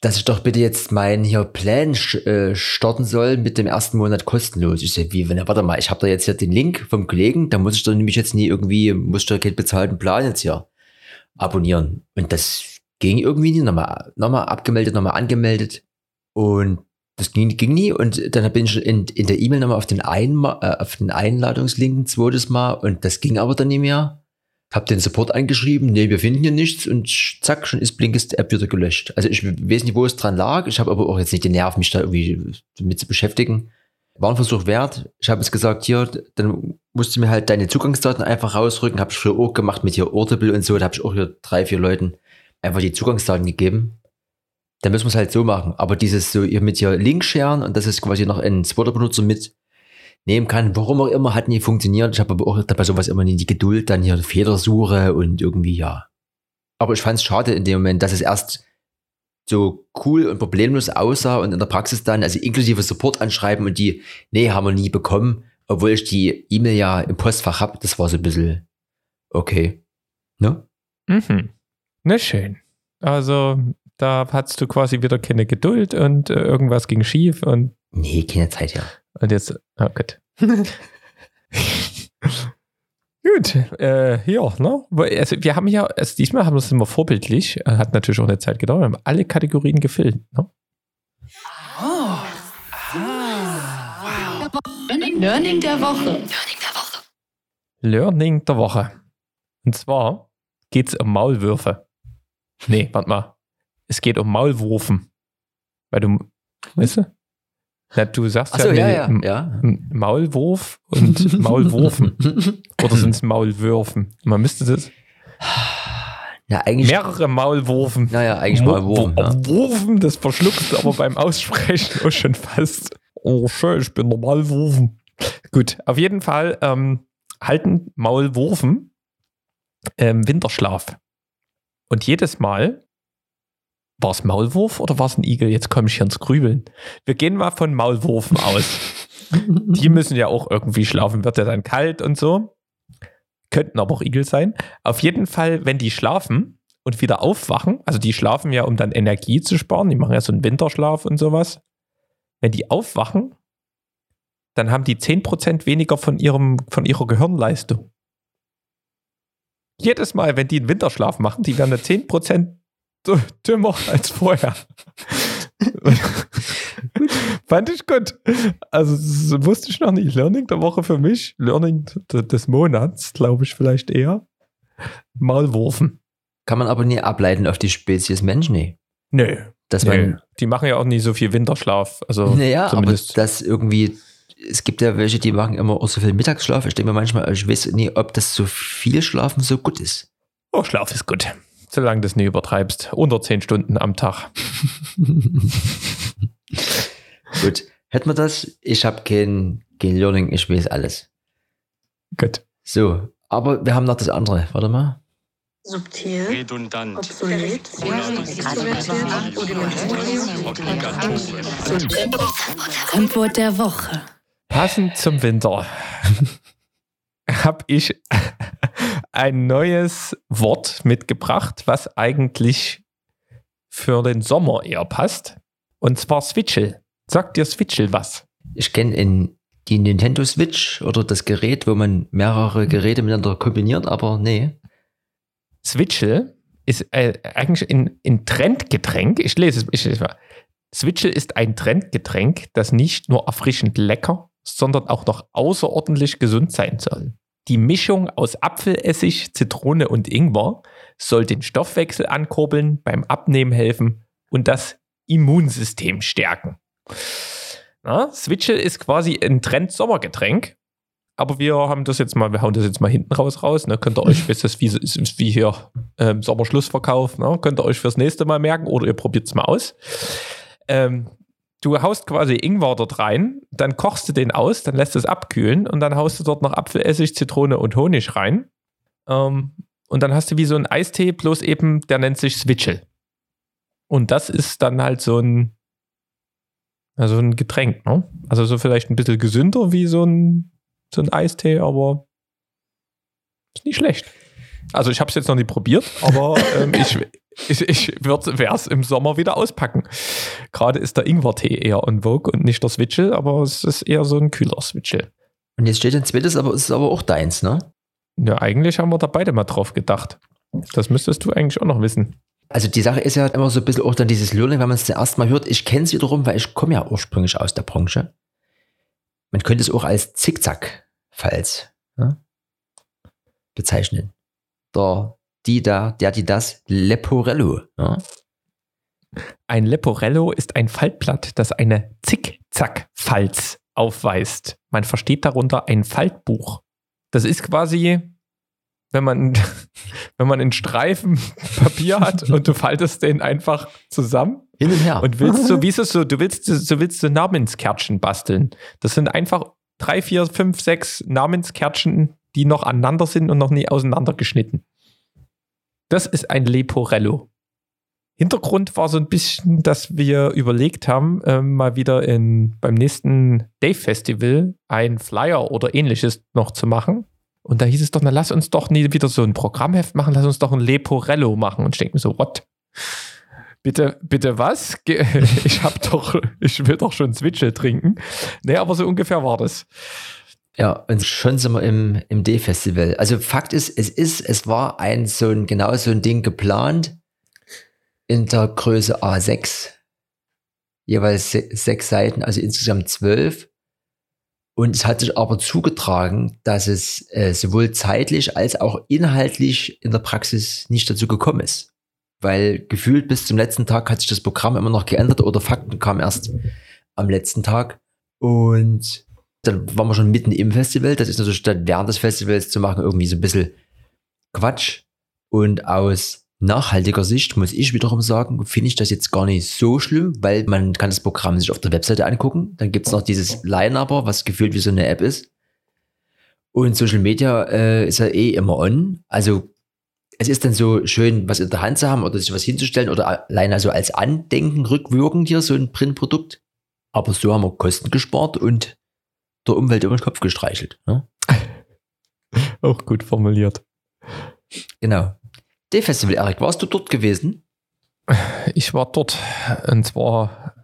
dass ich doch bitte jetzt meinen hier Plan sch, äh, starten soll mit dem ersten Monat kostenlos. Ich so, wie, wenn, warte mal, ich habe da jetzt hier den Link vom Kollegen, da muss ich doch nämlich jetzt nie irgendwie, muss ich da keinen bezahlten Plan jetzt hier abonnieren. Und das ging irgendwie nie, nochmal, nochmal abgemeldet, nochmal angemeldet und das ging, ging nie und dann bin ich in, in der E-Mail nochmal auf den, Einma- äh, auf den Einladungslink ein zweites Mal und das ging aber dann nicht mehr. Hab den Support angeschrieben, nee, wir finden hier nichts und zack, schon ist Blinkist-App wieder gelöscht. Also ich weiß nicht, wo es dran lag, ich habe aber auch jetzt nicht den Nerv, mich da irgendwie mit zu beschäftigen. War ein Versuch wert. Ich habe jetzt gesagt, hier, dann musst du mir halt deine Zugangsdaten einfach rausrücken, habe ich früher auch gemacht mit hier Ortable und so, da habe ich auch hier drei, vier Leuten einfach die Zugangsdaten gegeben, dann müssen wir es halt so machen. Aber dieses so hier mit hier Link sharen und das ist quasi noch ein zweiter Benutzer mit nehmen kann. Warum auch immer, hat nie funktioniert. Ich habe aber auch bei sowas immer nie die Geduld, dann hier Federsuche und irgendwie, ja. Aber ich fand es schade in dem Moment, dass es erst so cool und problemlos aussah und in der Praxis dann, also inklusive Support anschreiben und die, nee, haben wir nie bekommen, obwohl ich die E-Mail ja im Postfach habe. Das war so ein bisschen okay. Ne? Mhm. Na schön. Also da hattest du quasi wieder keine Geduld und äh, irgendwas ging schief und... Nee, keine Zeit, ja. Und jetzt... Ah, oh, gut. Gut, äh, ja, ne? Also wir haben ja, also diesmal haben wir es immer vorbildlich, hat natürlich auch eine Zeit gedauert, wir haben alle Kategorien gefüllt, ne? Oh. Ah. Wow. Learning, Learning der Woche. Learning der Woche. Learning der Woche. Und zwar geht's um Maulwürfe. Nee, warte mal. Es geht um Maulwurfen. Weil du, weißt du? Na, du sagst so, ja, ja, ja, ja. Maulwurf und Maulwurfen. Oder sind es Maulwürfen? Man müsste das. Ja, eigentlich mehrere Maulwurfen. Naja, eigentlich Maulwurfen. Wur- ja. Wurfen, das verschluckst du aber beim Aussprechen auch schon fast. Oh, schön, ich bin der Maulwurfen. Gut, auf jeden Fall ähm, halten Maulwurfen ähm, Winterschlaf. Und jedes Mal. War es Maulwurf oder war es ein Igel? Jetzt komme ich hier ins Grübeln. Wir gehen mal von Maulwurfen aus. Die müssen ja auch irgendwie schlafen, wird ja dann kalt und so. Könnten aber auch Igel sein. Auf jeden Fall, wenn die schlafen und wieder aufwachen, also die schlafen ja, um dann Energie zu sparen, die machen ja so einen Winterschlaf und sowas. Wenn die aufwachen, dann haben die zehn Prozent weniger von, ihrem, von ihrer Gehirnleistung. Jedes Mal, wenn die einen Winterschlaf machen, die werden ja zehn Prozent dümmer als vorher. Fand ich gut. Also das wusste ich noch nicht. Learning der Woche für mich. Learning des Monats, glaube ich vielleicht eher. Maulwurfen. Kann man aber nie ableiten auf die Spezies Mensch, nee. Nö. Dass nö. Man, die machen ja auch nie so viel Winterschlaf. Also naja, zumindest. Aber das irgendwie, es gibt ja welche, die machen immer auch so viel Mittagsschlaf. Ich denke mir manchmal, ich weiß nie, ob das so viel Schlafen so gut ist. Oh, Schlaf ist gut. Solange du es nicht übertreibst. Unter zehn Stunden am Tag. Gut. Hätten wir das? Ich habe kein, kein Learning, ich weiß alles. Gut. So, aber wir haben noch das andere. Warte mal. Subtil. Redundant. Obsolet. Antwort der Woche. Passend zum Winter habe ich ein neues Wort mitgebracht, was eigentlich für den Sommer eher passt. Und zwar Switchel. Sagt dir Switchel was? Ich kenne die Nintendo Switch oder das Gerät, wo man mehrere Geräte miteinander kombiniert, aber nee. Switchel ist äh, eigentlich ein, ein Trendgetränk. Ich lese es. Ich lese mal. Switchel ist ein Trendgetränk, das nicht nur erfrischend lecker, sondern auch noch außerordentlich gesund sein soll. Die Mischung aus Apfelessig, Zitrone und Ingwer soll den Stoffwechsel ankurbeln, beim Abnehmen helfen und das Immunsystem stärken. Na, Switchel ist quasi ein Trend-Sommergetränk, aber wir haben das jetzt mal, wir hauen das jetzt mal hinten raus raus. Ne? Könnt ihr euch, wisst das wie, wie hier ähm, Sommerschlussverkauf, ne? Könnt ihr euch fürs nächste Mal merken oder ihr probiert es mal aus. Ähm, Du haust quasi Ingwer dort rein, dann kochst du den aus, dann lässt es abkühlen und dann haust du dort noch Apfelessig, Zitrone und Honig rein. Ähm, und dann hast du wie so einen Eistee, bloß eben, der nennt sich Switchel. Und das ist dann halt so ein, also ein Getränk, ne? Also so vielleicht ein bisschen gesünder wie so ein, so ein Eistee, aber ist nicht schlecht. Also ich habe es jetzt noch nie probiert, aber ähm, ich... Ich, ich wäre es im Sommer wieder auspacken. Gerade ist der Ingwertee eher en vogue und nicht der Switchel, aber es ist eher so ein kühler Switchel. Und jetzt steht ein zweites, aber es ist aber auch deins, ne? Ja, eigentlich haben wir da beide mal drauf gedacht. Das müsstest du eigentlich auch noch wissen. Also die Sache ist ja immer so ein bisschen auch dann dieses Learning, wenn man es zum ersten Mal hört. Ich kenne es wiederum, weil ich komme ja ursprünglich aus der Branche. Man könnte es auch als Zickzack-Falls, ne, bezeichnen. Da... Die da, der, die, das, Leporello. Ja. Ein Leporello ist ein Faltblatt, das eine Zickzack-Falz aufweist. Man versteht darunter ein Faltbuch. Das ist quasi, wenn man, wenn man einen Streifen Papier hat und du faltest den einfach zusammen. Hin und her. Und willst so, wie ist es so, du willst so, willst so Namenskärtchen basteln. Das sind einfach drei, vier, fünf, sechs Namenskärtchen, die noch aneinander sind und noch nie auseinandergeschnitten. Das ist ein Leporello. Hintergrund war so ein bisschen, dass wir überlegt haben, äh, mal wieder in, beim nächsten DAVE Festival einen Flyer oder ähnliches noch zu machen. Und da hieß es doch, na lass uns doch nie wieder so ein Programmheft machen, lass uns doch ein Leporello machen. Und ich denke mir so, what? Bitte, bitte was? Ich hab doch, ich will doch schon Switchel trinken. Nee, aber so ungefähr war das. Ja, und schon sind wir im, im DAVE Festival. Also Fakt ist, es ist, es war ein so ein, genau so ein Ding geplant. In der Größe A sechs, jeweils se- sechs Seiten, also insgesamt zwölf. Und es hat sich aber zugetragen, dass es äh, sowohl zeitlich als auch inhaltlich in der Praxis nicht dazu gekommen ist. Weil gefühlt bis zum letzten Tag hat sich das Programm immer noch geändert oder Fakten kamen erst am letzten Tag. Und dann waren wir schon mitten im Festival. Das ist natürlich dann während des Festivals zu machen irgendwie so ein bisschen Quatsch. Und aus nachhaltiger Sicht muss ich wiederum sagen, finde ich das jetzt gar nicht so schlimm, weil man kann das Programm sich auf der Webseite angucken. Dann gibt es noch dieses Line-Upper, was gefühlt wie so eine App ist. Und Social Media äh, ist ja eh immer on. Also es ist dann so schön, was in der Hand zu haben oder sich was hinzustellen oder alleine also als Andenken rückwirkend hier so ein Printprodukt. Aber so haben wir Kosten gespart und der Umwelt über den Kopf gestreichelt. Ne? Auch gut formuliert. Genau. DAVE Festival, Eric, warst du dort gewesen? Ich war dort und zwar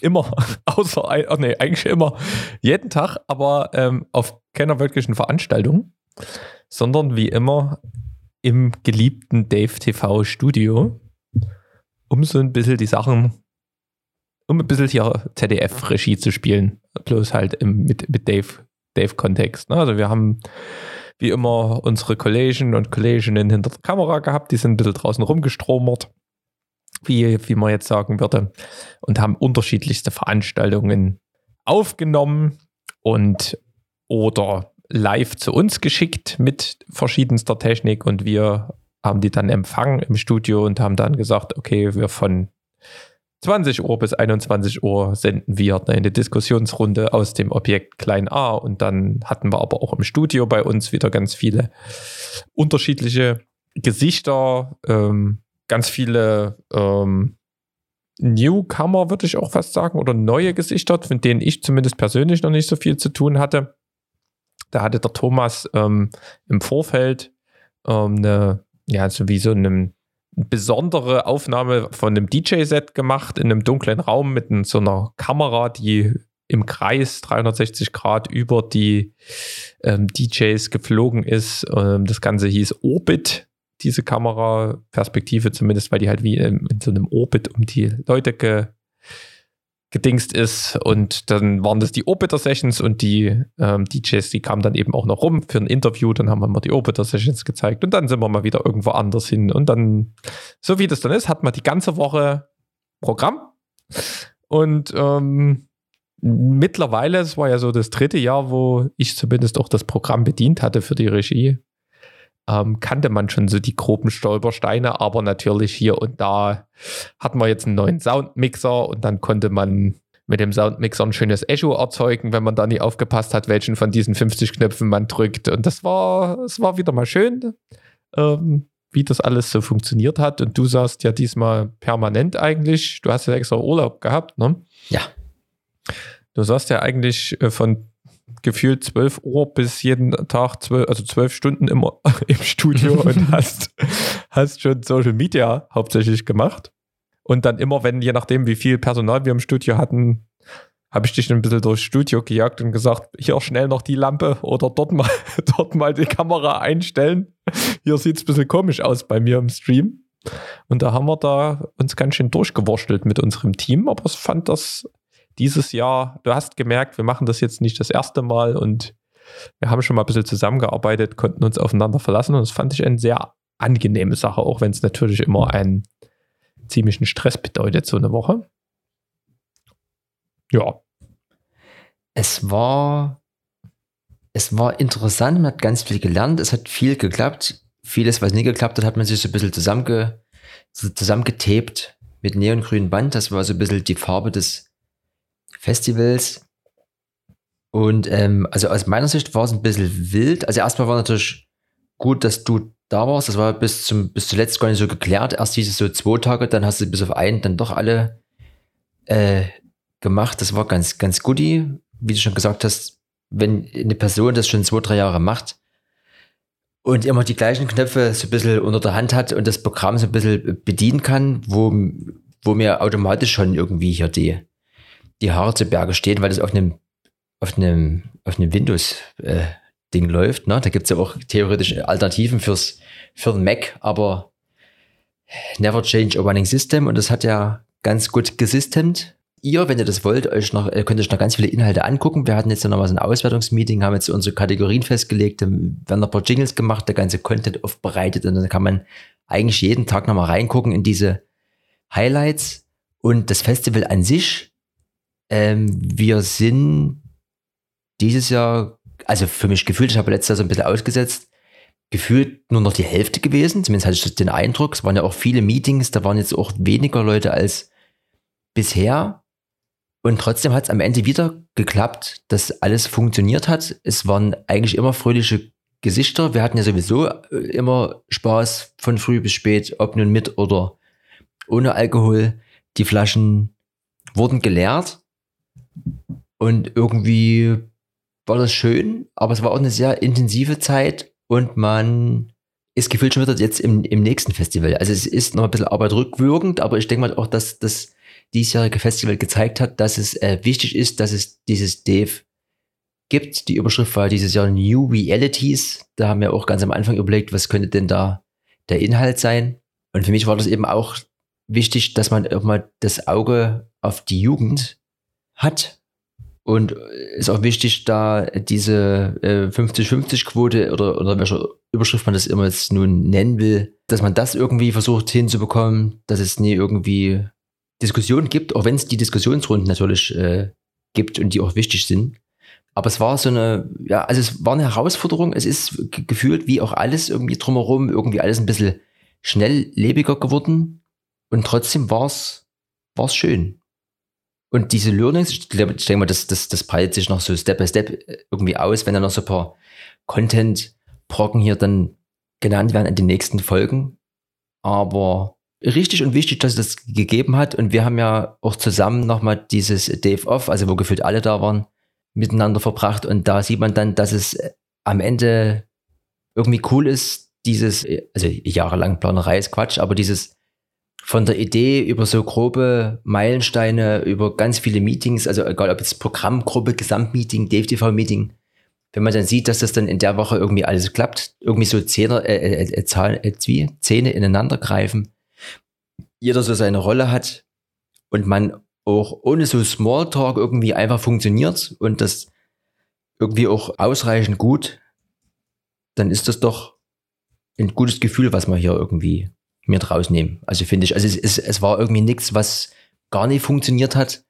immer, außer, oh nee, eigentlich immer, jeden Tag, aber ähm, auf keiner wirklichen Veranstaltung, sondern wie immer im geliebten DAVE T V Studio, um so ein bisschen die Sachen, um ein bisschen hier Z D F-Regie zu spielen, bloß halt im, mit, mit DAVE, DAVE-Kontext. Ne? Also wir haben wie immer unsere Kollegen und Kolleginnen hinter der Kamera gehabt. Die sind ein bisschen draußen rumgestromert, wie, wie man jetzt sagen würde, und haben unterschiedlichste Veranstaltungen aufgenommen und oder live zu uns geschickt mit verschiedenster Technik. Und wir haben die dann empfangen im Studio und haben dann gesagt, okay, wir von zwanzig Uhr bis einundzwanzig Uhr senden wir eine Diskussionsrunde aus dem Objekt klein a, und dann hatten wir aber auch im Studio bei uns wieder ganz viele unterschiedliche Gesichter, ähm, ganz viele ähm, Newcomer, würde ich auch fast sagen, oder neue Gesichter, mit denen ich zumindest persönlich noch nicht so viel zu tun hatte. Da hatte der Thomas ähm, im Vorfeld ähm, eine, ja, so wie so einem besondere Aufnahme von einem D J-Set gemacht in einem dunklen Raum mit so einer Kamera, die im Kreis dreihundertsechzig Grad über die ähm, D Js geflogen ist. Ähm, das Ganze hieß Orbit, diese Kameraperspektive zumindest, weil die halt wie in, in so einem Orbit um die Leute ge, gedingst ist. Und dann waren das die Orbiter-Sessions und die ähm, D Js, die kamen dann eben auch noch rum für ein Interview. Dann haben wir mal die Orbiter-Sessions gezeigt und dann sind wir mal wieder irgendwo anders hin. Und dann, so wie das dann ist, hat man die ganze Woche Programm. Und ähm, mittlerweile, es war ja so das dritte Jahr, wo ich zumindest auch das Programm bedient hatte für die Regie, ähm, kannte man schon so die groben Stolpersteine, aber natürlich hier und da hat man jetzt einen neuen Soundmixer und dann konnte man mit dem Soundmixer ein schönes Echo erzeugen, wenn man da nie aufgepasst hat, welchen von diesen fünfzig Knöpfen man drückt. Und das war, das war wieder mal schön, ähm, wie das alles so funktioniert hat. Und du saßt ja diesmal permanent eigentlich, du hast ja extra Urlaub gehabt, ne? Ja. Du saßt ja eigentlich von gefühlt zwölf Uhr bis jeden Tag, zwölf, also zwölf Stunden immer im Studio und hast, hast schon Social Media hauptsächlich gemacht. Und dann immer, wenn, je nachdem, wie viel Personal wir im Studio hatten, habe ich dich ein bisschen durchs Studio gejagt und gesagt, hier schnell noch die Lampe oder dort mal, dort mal die Kamera einstellen. Hier sieht es ein bisschen komisch aus bei mir im Stream. Und da haben wir da uns ganz schön durchgewurschtelt mit unserem Team, aber ich fand das dieses Jahr, du hast gemerkt, wir machen das jetzt nicht das erste Mal und wir haben schon mal ein bisschen zusammengearbeitet, konnten uns aufeinander verlassen und das fand ich eine sehr angenehme Sache, auch wenn es natürlich immer einen ziemlichen Stress bedeutet, so eine Woche. Ja. Es war, es war interessant, man hat ganz viel gelernt, es hat viel geklappt, vieles, was nie geklappt hat, hat man sich so ein bisschen zusammenge, zusammengetebt mit neongrünem Band, das war so ein bisschen die Farbe des Festivals, Und ähm, also aus meiner Sicht war es ein bisschen wild. Also erstmal war natürlich gut, dass du da warst. Das war bis zum bis zuletzt gar nicht so geklärt. Erst hieß es so zwei Tage, dann hast du bis auf einen dann doch alle äh, gemacht. Das war ganz, ganz guti. Wie du schon gesagt hast, wenn eine Person das schon zwei, drei Jahre macht und immer die gleichen Knöpfe so ein bisschen unter der Hand hat und das Programm so ein bisschen bedienen kann, wo, wo mir automatisch schon irgendwie hier die, die Haare zu Berge stehen, weil das auf einem auf einem, auf einem Windows-Ding äh, läuft. Ne? Da gibt es ja auch theoretisch Alternativen fürs, für den Mac, aber never change opening system, und das hat ja ganz gut gesystemt. Ihr, wenn ihr das wollt, euch noch, könnt euch noch ganz viele Inhalte angucken. Wir hatten jetzt ja nochmal so ein Auswertungsmeeting, haben jetzt unsere Kategorien festgelegt, werden noch ein paar Jingles gemacht, der ganze Content aufbereitet, und dann kann man eigentlich jeden Tag nochmal reingucken in diese Highlights. Und das Festival an sich, ähm, wir sind dieses Jahr, also für mich gefühlt, ich habe letztes Jahr so ein bisschen ausgesetzt, gefühlt nur noch die Hälfte gewesen, zumindest hatte ich den Eindruck. Es waren ja auch viele Meetings, da waren jetzt auch weniger Leute als bisher. Und trotzdem hat es am Ende wieder geklappt, dass alles funktioniert hat. Es waren eigentlich immer fröhliche Gesichter. Wir hatten ja sowieso immer Spaß von früh bis spät, ob nun mit oder ohne Alkohol. Die Flaschen wurden geleert. Und irgendwie war das schön, aber es war auch eine sehr intensive Zeit, und man ist gefühlt schon wieder jetzt im, im nächsten Festival. Also es ist noch ein bisschen Arbeit rückwirkend, aber ich denke mal auch, dass das diesjährige Festival gezeigt hat, dass es äh, wichtig ist, dass es dieses Dave gibt. Die Überschrift war dieses Jahr New Realities. Da haben wir auch ganz am Anfang überlegt, was könnte denn da der Inhalt sein. Und für mich war das eben auch wichtig, dass man auch mal das Auge auf die Jugend hat. Und ist auch wichtig, da diese äh, fünfzig fünfzig Quote oder, oder welcher Überschrift man das immer jetzt nun nennen will, dass man das irgendwie versucht hinzubekommen, dass es nie irgendwie Diskussionen gibt, auch wenn es die Diskussionsrunden natürlich äh, gibt und die auch wichtig sind. Aber es war so eine, ja, also es war eine Herausforderung. Es ist g- gefühlt wie auch alles irgendwie drumherum, irgendwie alles ein bisschen schnelllebiger geworden. Und trotzdem war es schön. Und diese Learnings, ich denke mal, das, das, das peilt sich noch so Step by Step irgendwie aus, wenn dann noch so ein paar Content-Brocken hier dann genannt werden in den nächsten Folgen. Aber richtig und wichtig, dass es das gegeben hat. Und wir haben ja auch zusammen nochmal dieses Dave Off, also wo gefühlt alle da waren, miteinander verbracht. Und da sieht man dann, dass es am Ende irgendwie cool ist, dieses, also jahrelang Planerei ist Quatsch, aber dieses von der Idee über so grobe Meilensteine, über ganz viele Meetings, also egal ob jetzt Programmgruppe, Gesamtmeeting, Dave-T V-Meeting, wenn man dann sieht, dass das dann in der Woche irgendwie alles klappt, irgendwie so Zähne, äh, äh, Zahn, äh, wie Zähne ineinander greifen, jeder so seine Rolle hat und man auch ohne so Smalltalk irgendwie einfach funktioniert und das irgendwie auch ausreichend gut, dann ist das doch ein gutes Gefühl, was man hier irgendwie mit rausnehmen. Also finde ich, also es, es, es war irgendwie nichts, was gar nicht funktioniert hat,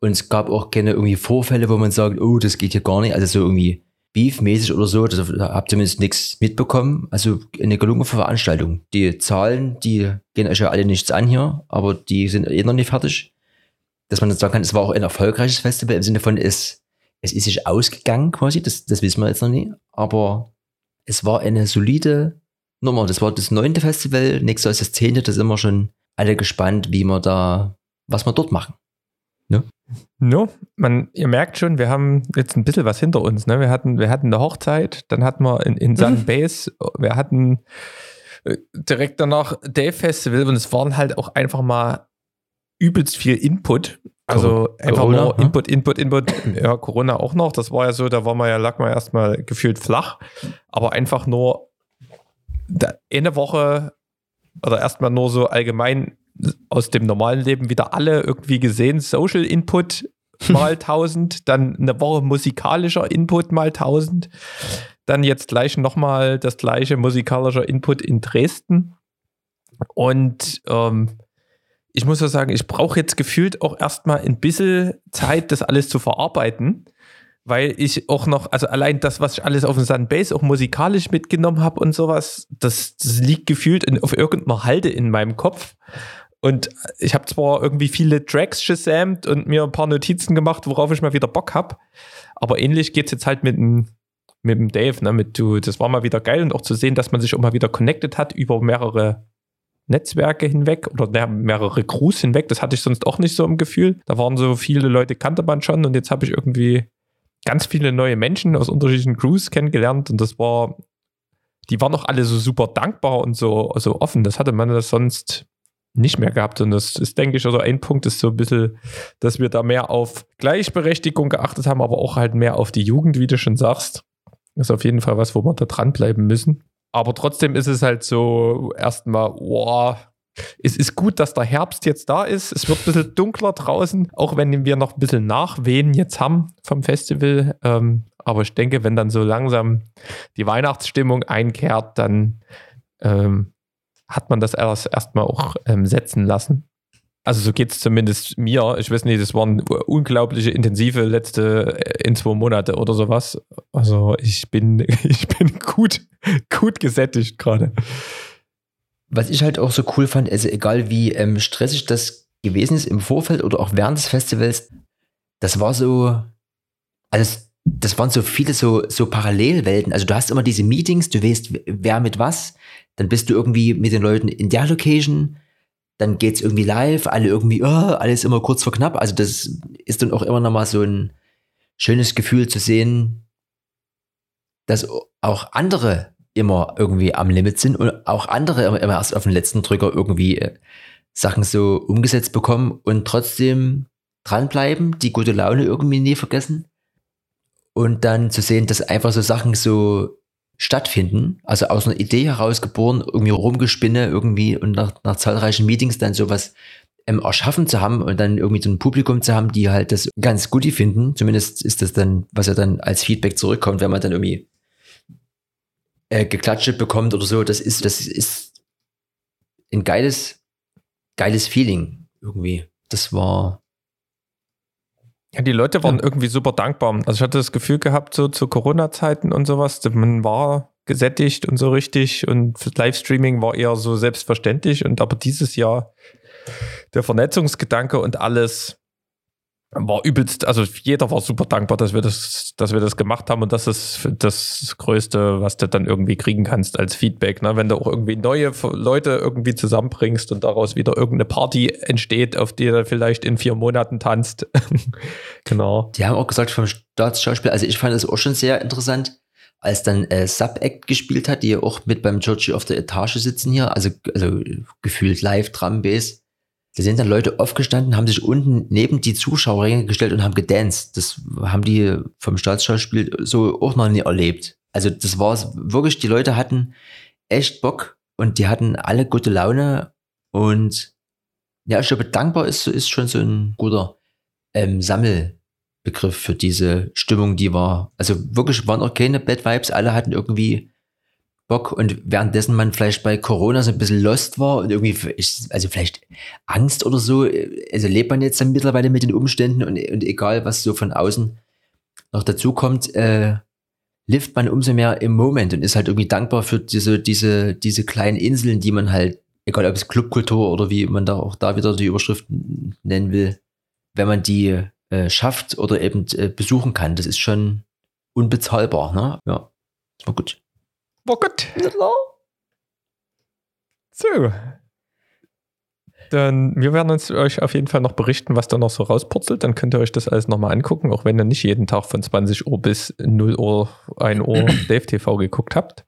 und es gab auch keine irgendwie Vorfälle, wo man sagt, oh, das geht hier gar nicht, also so irgendwie beefmäßig oder so, das, da habt ihr zumindest nichts mitbekommen. Also eine gelungene Veranstaltung. Die Zahlen, die gehen euch ja alle nichts an hier, aber die sind eh noch nicht fertig. Dass man jetzt sagen kann, es war auch ein erfolgreiches Festival im Sinne von, es, es ist sich ausgegangen quasi, das, das wissen wir jetzt noch nie, aber es war eine solide Nummer. Das war das neunte Festival, nächstes Jahr ist das zehnte, da sind wir schon alle gespannt, wie wir da, was wir dort machen. Ne? No, man, ihr merkt schon, wir haben jetzt ein bisschen was hinter uns. Ne? Wir hatten, wir hatten eine Hochzeit, dann hatten wir in, in Sunbase, mhm. wir hatten äh, direkt danach Dave Festival, und es waren halt auch einfach mal übelst viel Input. Also einfach Corona, nur Input, Input, Input. Ja, Corona auch noch. Das war ja so, da waren wir ja, lag man erstmal gefühlt flach, aber einfach nur eine Woche oder erstmal nur so allgemein aus dem normalen Leben wieder alle irgendwie gesehen. Social Input mal tausend, dann eine Woche musikalischer Input mal tausend, dann jetzt gleich nochmal das gleiche musikalischer Input in Dresden. Und ähm, ich muss ja sagen, ich brauche jetzt gefühlt auch erstmal ein bisschen Zeit, das alles zu verarbeiten. Weil ich auch noch, also allein das, was ich alles auf dem Sunbase auch musikalisch mitgenommen habe und sowas, das, das liegt gefühlt in, auf irgendeiner Halde in meinem Kopf. Und ich habe zwar irgendwie viele Tracks gesamt und mir ein paar Notizen gemacht, worauf ich mal wieder Bock habe, Aber ähnlich geht es jetzt halt mit dem mit dem Dave, ne? Mit du, das war mal wieder geil und auch zu sehen, dass man sich auch mal wieder connected hat über mehrere Netzwerke hinweg oder mehrere Crews hinweg. Das hatte ich sonst auch nicht so im Gefühl. Da waren so viele Leute, kannte man schon, und jetzt habe ich irgendwie ganz viele neue Menschen aus unterschiedlichen Crews kennengelernt, und das war, die waren auch alle so super dankbar und so, so offen. Das hatte man das sonst nicht mehr gehabt, und das ist, denke ich, also ein Punkt ist so ein bisschen, dass wir da mehr auf Gleichberechtigung geachtet haben, aber auch halt mehr auf die Jugend, wie du schon sagst. Das ist auf jeden Fall was, wo wir da dranbleiben müssen. Aber trotzdem ist es halt so erstmal, wow, es ist gut, dass der Herbst jetzt da ist. Es wird ein bisschen dunkler draußen, auch wenn wir noch ein bisschen Nachwehen jetzt haben vom Festival. Ähm, aber ich denke, wenn dann so langsam die Weihnachtsstimmung einkehrt, dann ähm, hat man das erst erstmal auch ähm, setzen lassen. Also so geht es zumindest mir. Ich weiß nicht, das waren unglaubliche intensive letzte in zwei Monate oder sowas. Also ich bin, ich bin gut, gut gesättigt gerade. Was ich halt auch so cool fand, also egal wie ähm, stressig das gewesen ist im Vorfeld oder auch während des Festivals, das war so, also das waren so viele so, so Parallelwelten. Also du hast immer diese Meetings, du weißt, wer mit was, dann bist du irgendwie mit den Leuten in der Location, dann geht's irgendwie live, alle irgendwie, oh, alles immer kurz vor knapp. Also das ist dann auch immer nochmal so ein schönes Gefühl zu sehen, dass auch andere immer irgendwie am Limit sind und auch andere immer, immer erst auf den letzten Drücker irgendwie äh, Sachen so umgesetzt bekommen und trotzdem dranbleiben, die gute Laune irgendwie nie vergessen und dann zu sehen, dass einfach so Sachen so stattfinden, also aus einer Idee heraus geboren, irgendwie rumgespinne irgendwie und nach, nach zahlreichen Meetings dann sowas ähm, erschaffen zu haben und dann irgendwie so ein Publikum zu haben, die halt das ganz gut finden, zumindest ist das dann, was ja dann als Feedback zurückkommt, wenn man dann irgendwie Äh, geklatscht bekommt oder so, das ist, das ist ein geiles, geiles Feeling irgendwie. Das war. Ja, die Leute waren ja irgendwie super dankbar. Also ich hatte das Gefühl gehabt, so zu Corona-Zeiten und sowas, man war gesättigt und so richtig und Livestreaming war eher so selbstverständlich, und aber dieses Jahr der Vernetzungsgedanke und alles war übelst, also jeder war super dankbar, dass wir das, dass wir das gemacht haben, und das ist das Größte, was du dann irgendwie kriegen kannst als Feedback, ne? Wenn du auch irgendwie neue Leute irgendwie zusammenbringst und daraus wieder irgendeine Party entsteht, auf die du vielleicht in vier Monaten tanzt. Genau. Die haben auch gesagt vom Staatsschauspiel, also ich fand das auch schon sehr interessant, als dann äh, Subact gespielt hat, die ja auch mit beim Georgi auf der Etage sitzen hier, also, also gefühlt live, Drum-Bass. Da sind dann Leute aufgestanden, haben sich unten neben die Zuschauerränge gestellt und haben gedanced. Das haben die vom Staatsschauspiel so auch noch nie erlebt. Also das war es wirklich, die Leute hatten echt Bock und die hatten alle gute Laune. Und ja, ich glaube, dankbar ist, ist schon so ein guter ähm, Sammelbegriff für diese Stimmung, die war. Also wirklich waren auch keine Bad Vibes, alle hatten irgendwie Bock, und währenddessen man vielleicht bei Corona so ein bisschen lost war und irgendwie, also vielleicht Angst oder so, also lebt man jetzt dann mittlerweile mit den Umständen und, und egal, was so von außen noch dazu kommt, äh, lebt man umso mehr im Moment und ist halt irgendwie dankbar für diese, diese, diese kleinen Inseln, die man halt, egal ob es Clubkultur oder wie man da auch da wieder die Überschrift nennen will, wenn man die äh, schafft oder eben äh, besuchen kann, das ist schon unbezahlbar, ne? Ja, das war gut. War gut. So. Dann, wir werden uns euch auf jeden Fall noch berichten, was da noch so rauspurzelt. Dann könnt ihr euch das alles nochmal angucken, auch wenn ihr nicht jeden Tag von zwanzig Uhr bis null Uhr, ein Uhr Dave T V geguckt habt.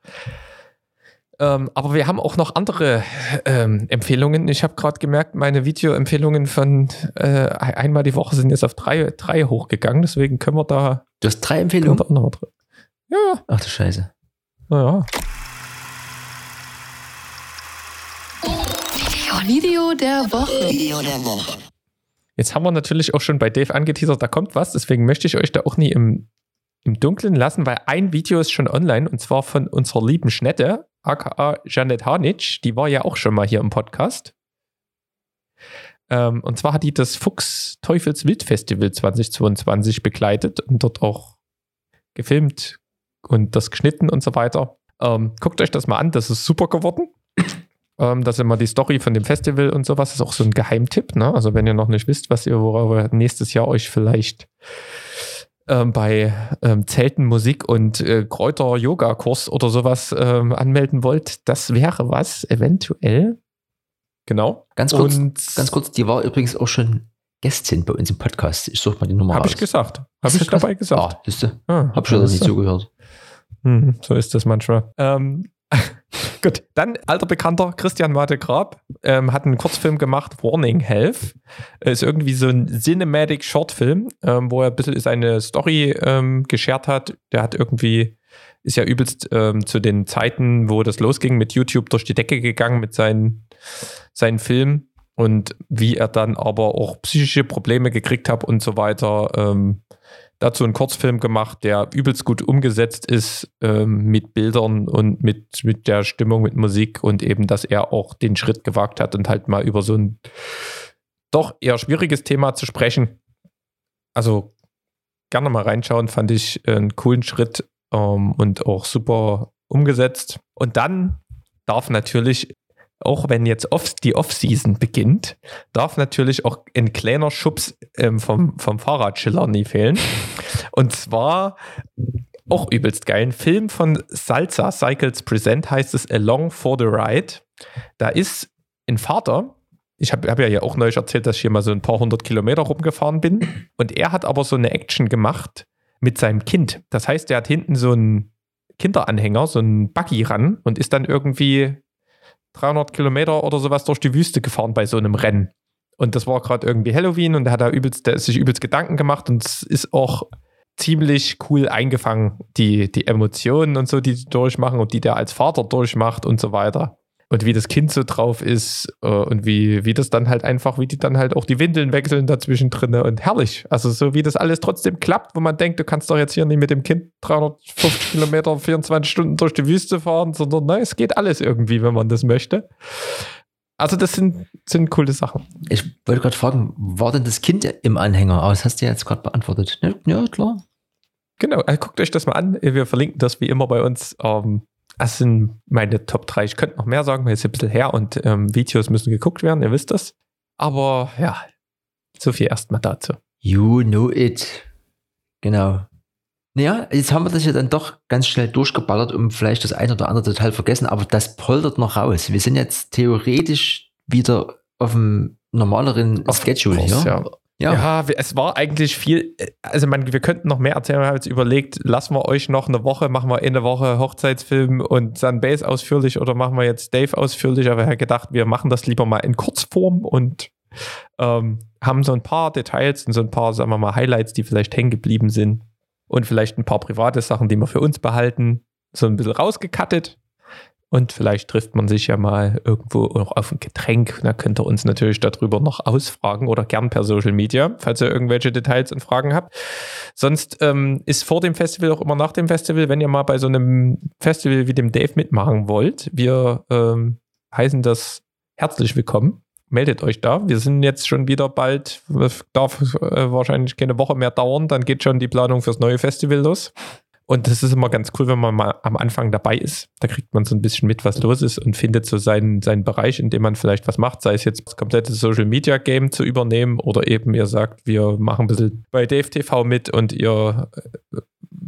Ähm, aber wir haben auch noch andere ähm, Empfehlungen. Ich habe gerade gemerkt, meine Videoempfehlungen von äh, einmal die Woche sind jetzt auf drei, drei hochgegangen. Deswegen können wir da. Du hast drei Empfehlungen? Auch noch mal ja. Ach du Scheiße. Naja. Video der Woche. Video der Woche. Jetzt haben wir natürlich auch schon bei Dave angeteasert, da kommt was, deswegen möchte ich euch da auch nie im, im Dunkeln lassen, weil ein Video ist schon online, und zwar von unserer lieben Schnette, aka Janet Harnitsch, die war ja auch schon mal hier im Podcast. Ähm, und zwar hat die das Fuchs-Teufelswild-Festival zweitausendzweiundzwanzig begleitet und dort auch gefilmt und das geschnitten und so weiter. Ähm, guckt euch das mal an, das ist super geworden. ähm, das ist immer die Story von dem Festival und sowas. Das ist auch so ein Geheimtipp, ne? Also wenn ihr noch nicht wisst, was ihr worauf nächstes Jahr euch vielleicht ähm, bei ähm, Zelten, Musik und äh, Kräuter-Yoga-Kurs oder sowas ähm, anmelden wollt, das wäre was, eventuell. Genau. Ganz kurz, und, ganz kurz, die war übrigens auch schon Gästin bei uns im Podcast. Ich suche mal die Nummer raus. Habe ich gesagt. Habe ich dabei gesagt. Ah, siehste. Ah, habe schon nicht zugehört. Hm, so ist das manchmal. Ähm, Gut, dann alter Bekannter Christian Mate Grab ähm, hat einen Kurzfilm gemacht, Warning Health. Ist irgendwie so ein Cinematic-Shortfilm, ähm, wo er ein bisschen seine Story ähm, geschert hat. Der hat irgendwie, ist ja übelst ähm, zu den Zeiten, wo das losging, mit YouTube durch die Decke gegangen mit seinen, seinen Filmen. Und wie er dann aber auch psychische Probleme gekriegt hat und so weiter. Ähm, dazu einen Kurzfilm gemacht, der übelst gut umgesetzt ist, ähm, mit Bildern und mit, mit der Stimmung, mit Musik und eben, dass er auch den Schritt gewagt hat und halt mal über so ein doch eher schwieriges Thema zu sprechen. Also gerne mal reinschauen, fand ich einen coolen Schritt ähm, und auch super umgesetzt. Und dann darf natürlich, auch wenn jetzt off- die Off-Season beginnt, darf natürlich auch ein kleiner Schubs ähm, vom, vom Fahrradschiller nie fehlen. Und zwar auch übelst geil. Ein Film von Salsa Cycles Present, heißt es Along for the Ride. Da ist ein Vater, ich habe hab ja hier auch neulich erzählt, dass ich hier mal so ein paar hundert Kilometer rumgefahren bin. Und er hat aber so eine Action gemacht mit seinem Kind. Das heißt, er hat hinten so einen Kinderanhänger, so einen Buggy ran und ist dann irgendwie dreihundert Kilometer oder sowas durch die Wüste gefahren bei so einem Rennen. Und das war gerade irgendwie Halloween und er hat da übelst, der sich übelst Gedanken gemacht und es ist auch ziemlich cool eingefangen, die, die Emotionen und so, die die durchmachen und die der als Vater durchmacht und so weiter. Und wie das Kind so drauf ist äh, und wie, wie das dann halt einfach, wie die dann halt auch die Windeln wechseln dazwischen drin und herrlich. Also so wie das alles trotzdem klappt, wo man denkt, du kannst doch jetzt hier nicht mit dem Kind dreihundertfünfzig Kilometer, vierundzwanzig Stunden durch die Wüste fahren, sondern ne, es geht alles irgendwie, wenn man das möchte. Also das sind, sind coole Sachen. Ich wollte gerade fragen, war denn das Kind im Anhänger? Aber das hast du ja jetzt gerade beantwortet. Ja, ja, klar. Genau, also guckt euch das mal an. Wir verlinken das wie immer bei uns. Ähm, Das sind meine Top drei. Ich könnte noch mehr sagen, weil es ist ein bisschen her und ähm, Videos müssen geguckt werden, ihr wisst das. Aber ja, so viel erstmal dazu. You know it. Genau. Naja, jetzt haben wir das ja dann doch ganz schnell durchgeballert, um vielleicht das ein oder andere total vergessen, aber das poltert noch raus. Wir sind jetzt theoretisch wieder auf dem normaleren auf Schedule. Course, ja? Ja. Ja. Ja, es war eigentlich viel, also man, wir könnten noch mehr erzählen, wir haben jetzt überlegt, lassen wir euch noch eine Woche, machen wir in der Woche Hochzeitsfilm und Sunbase ausführlich oder machen wir jetzt Dave ausführlich, aber wir haben gedacht, wir machen das lieber mal in Kurzform und ähm, haben so ein paar Details und so ein paar, sagen wir mal, Highlights, die vielleicht hängen geblieben sind und vielleicht ein paar private Sachen, die wir für uns behalten, so ein bisschen rausgekattet. Und vielleicht trifft man sich ja mal irgendwo noch auf ein Getränk. Da könnt ihr uns natürlich darüber noch ausfragen oder gern per Social Media, falls ihr irgendwelche Details und Fragen habt. Sonst ähm, ist vor dem Festival auch immer nach dem Festival, wenn ihr mal bei so einem Festival wie dem Dave mitmachen wollt. Wir ähm, heißen das herzlich willkommen. Meldet euch da. Wir sind jetzt schon wieder bald, darf äh, wahrscheinlich keine Woche mehr dauern. Dann geht schon die Planung fürs neue Festival los. Und das ist immer ganz cool, wenn man mal am Anfang dabei ist. Da kriegt man so ein bisschen mit, was los ist und findet so seinen, seinen Bereich, in dem man vielleicht was macht. Sei es jetzt das komplette Social-Media-Game zu übernehmen oder eben ihr sagt, wir machen ein bisschen bei Dave T V mit und ihr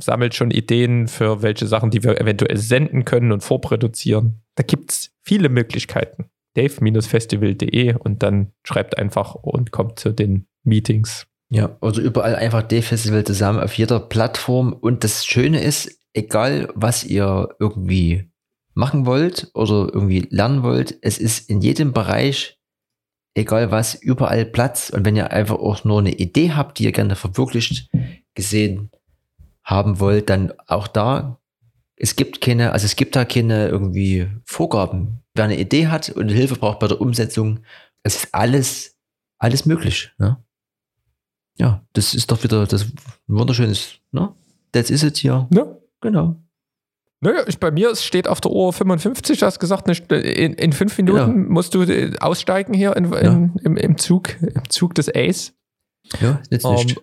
sammelt schon Ideen für welche Sachen, die wir eventuell senden können und vorproduzieren. Da gibt es viele Möglichkeiten. dave dash festival punkt de und dann schreibt einfach und kommt zu den Meetings. Ja, also überall einfach DAVE Festival zusammen auf jeder Plattform. Und das Schöne ist, egal was ihr irgendwie machen wollt oder irgendwie lernen wollt, es ist in jedem Bereich, egal was, überall Platz. Und wenn ihr einfach auch nur eine Idee habt, die ihr gerne verwirklicht gesehen haben wollt, dann auch da, es gibt keine, also es gibt da keine irgendwie Vorgaben. Wer eine Idee hat und Hilfe braucht bei der Umsetzung, es ist alles, alles möglich, ne? Ja, das ist doch wieder das wunderschönes, ne? That's is it hier. Ja. Genau. Naja, ich, bei mir steht auf der Uhr fünfundfünfzig, du hast gesagt, in, in fünf Minuten genau. Musst du aussteigen hier in, in, ja. im, im, Zug, im Zug des Ace. Ja, nützt um, nicht.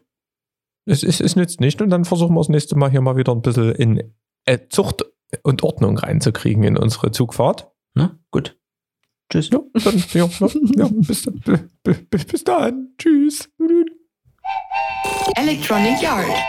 Es, es, es nützt nicht und dann versuchen wir das nächste Mal hier mal wieder ein bisschen in äh, Zucht und Ordnung reinzukriegen in unsere Zugfahrt. Na, gut. Tschüss. Ja, dann, ja, ja, bis, bis, bis, bis dann. Tschüss. Electronic Yard.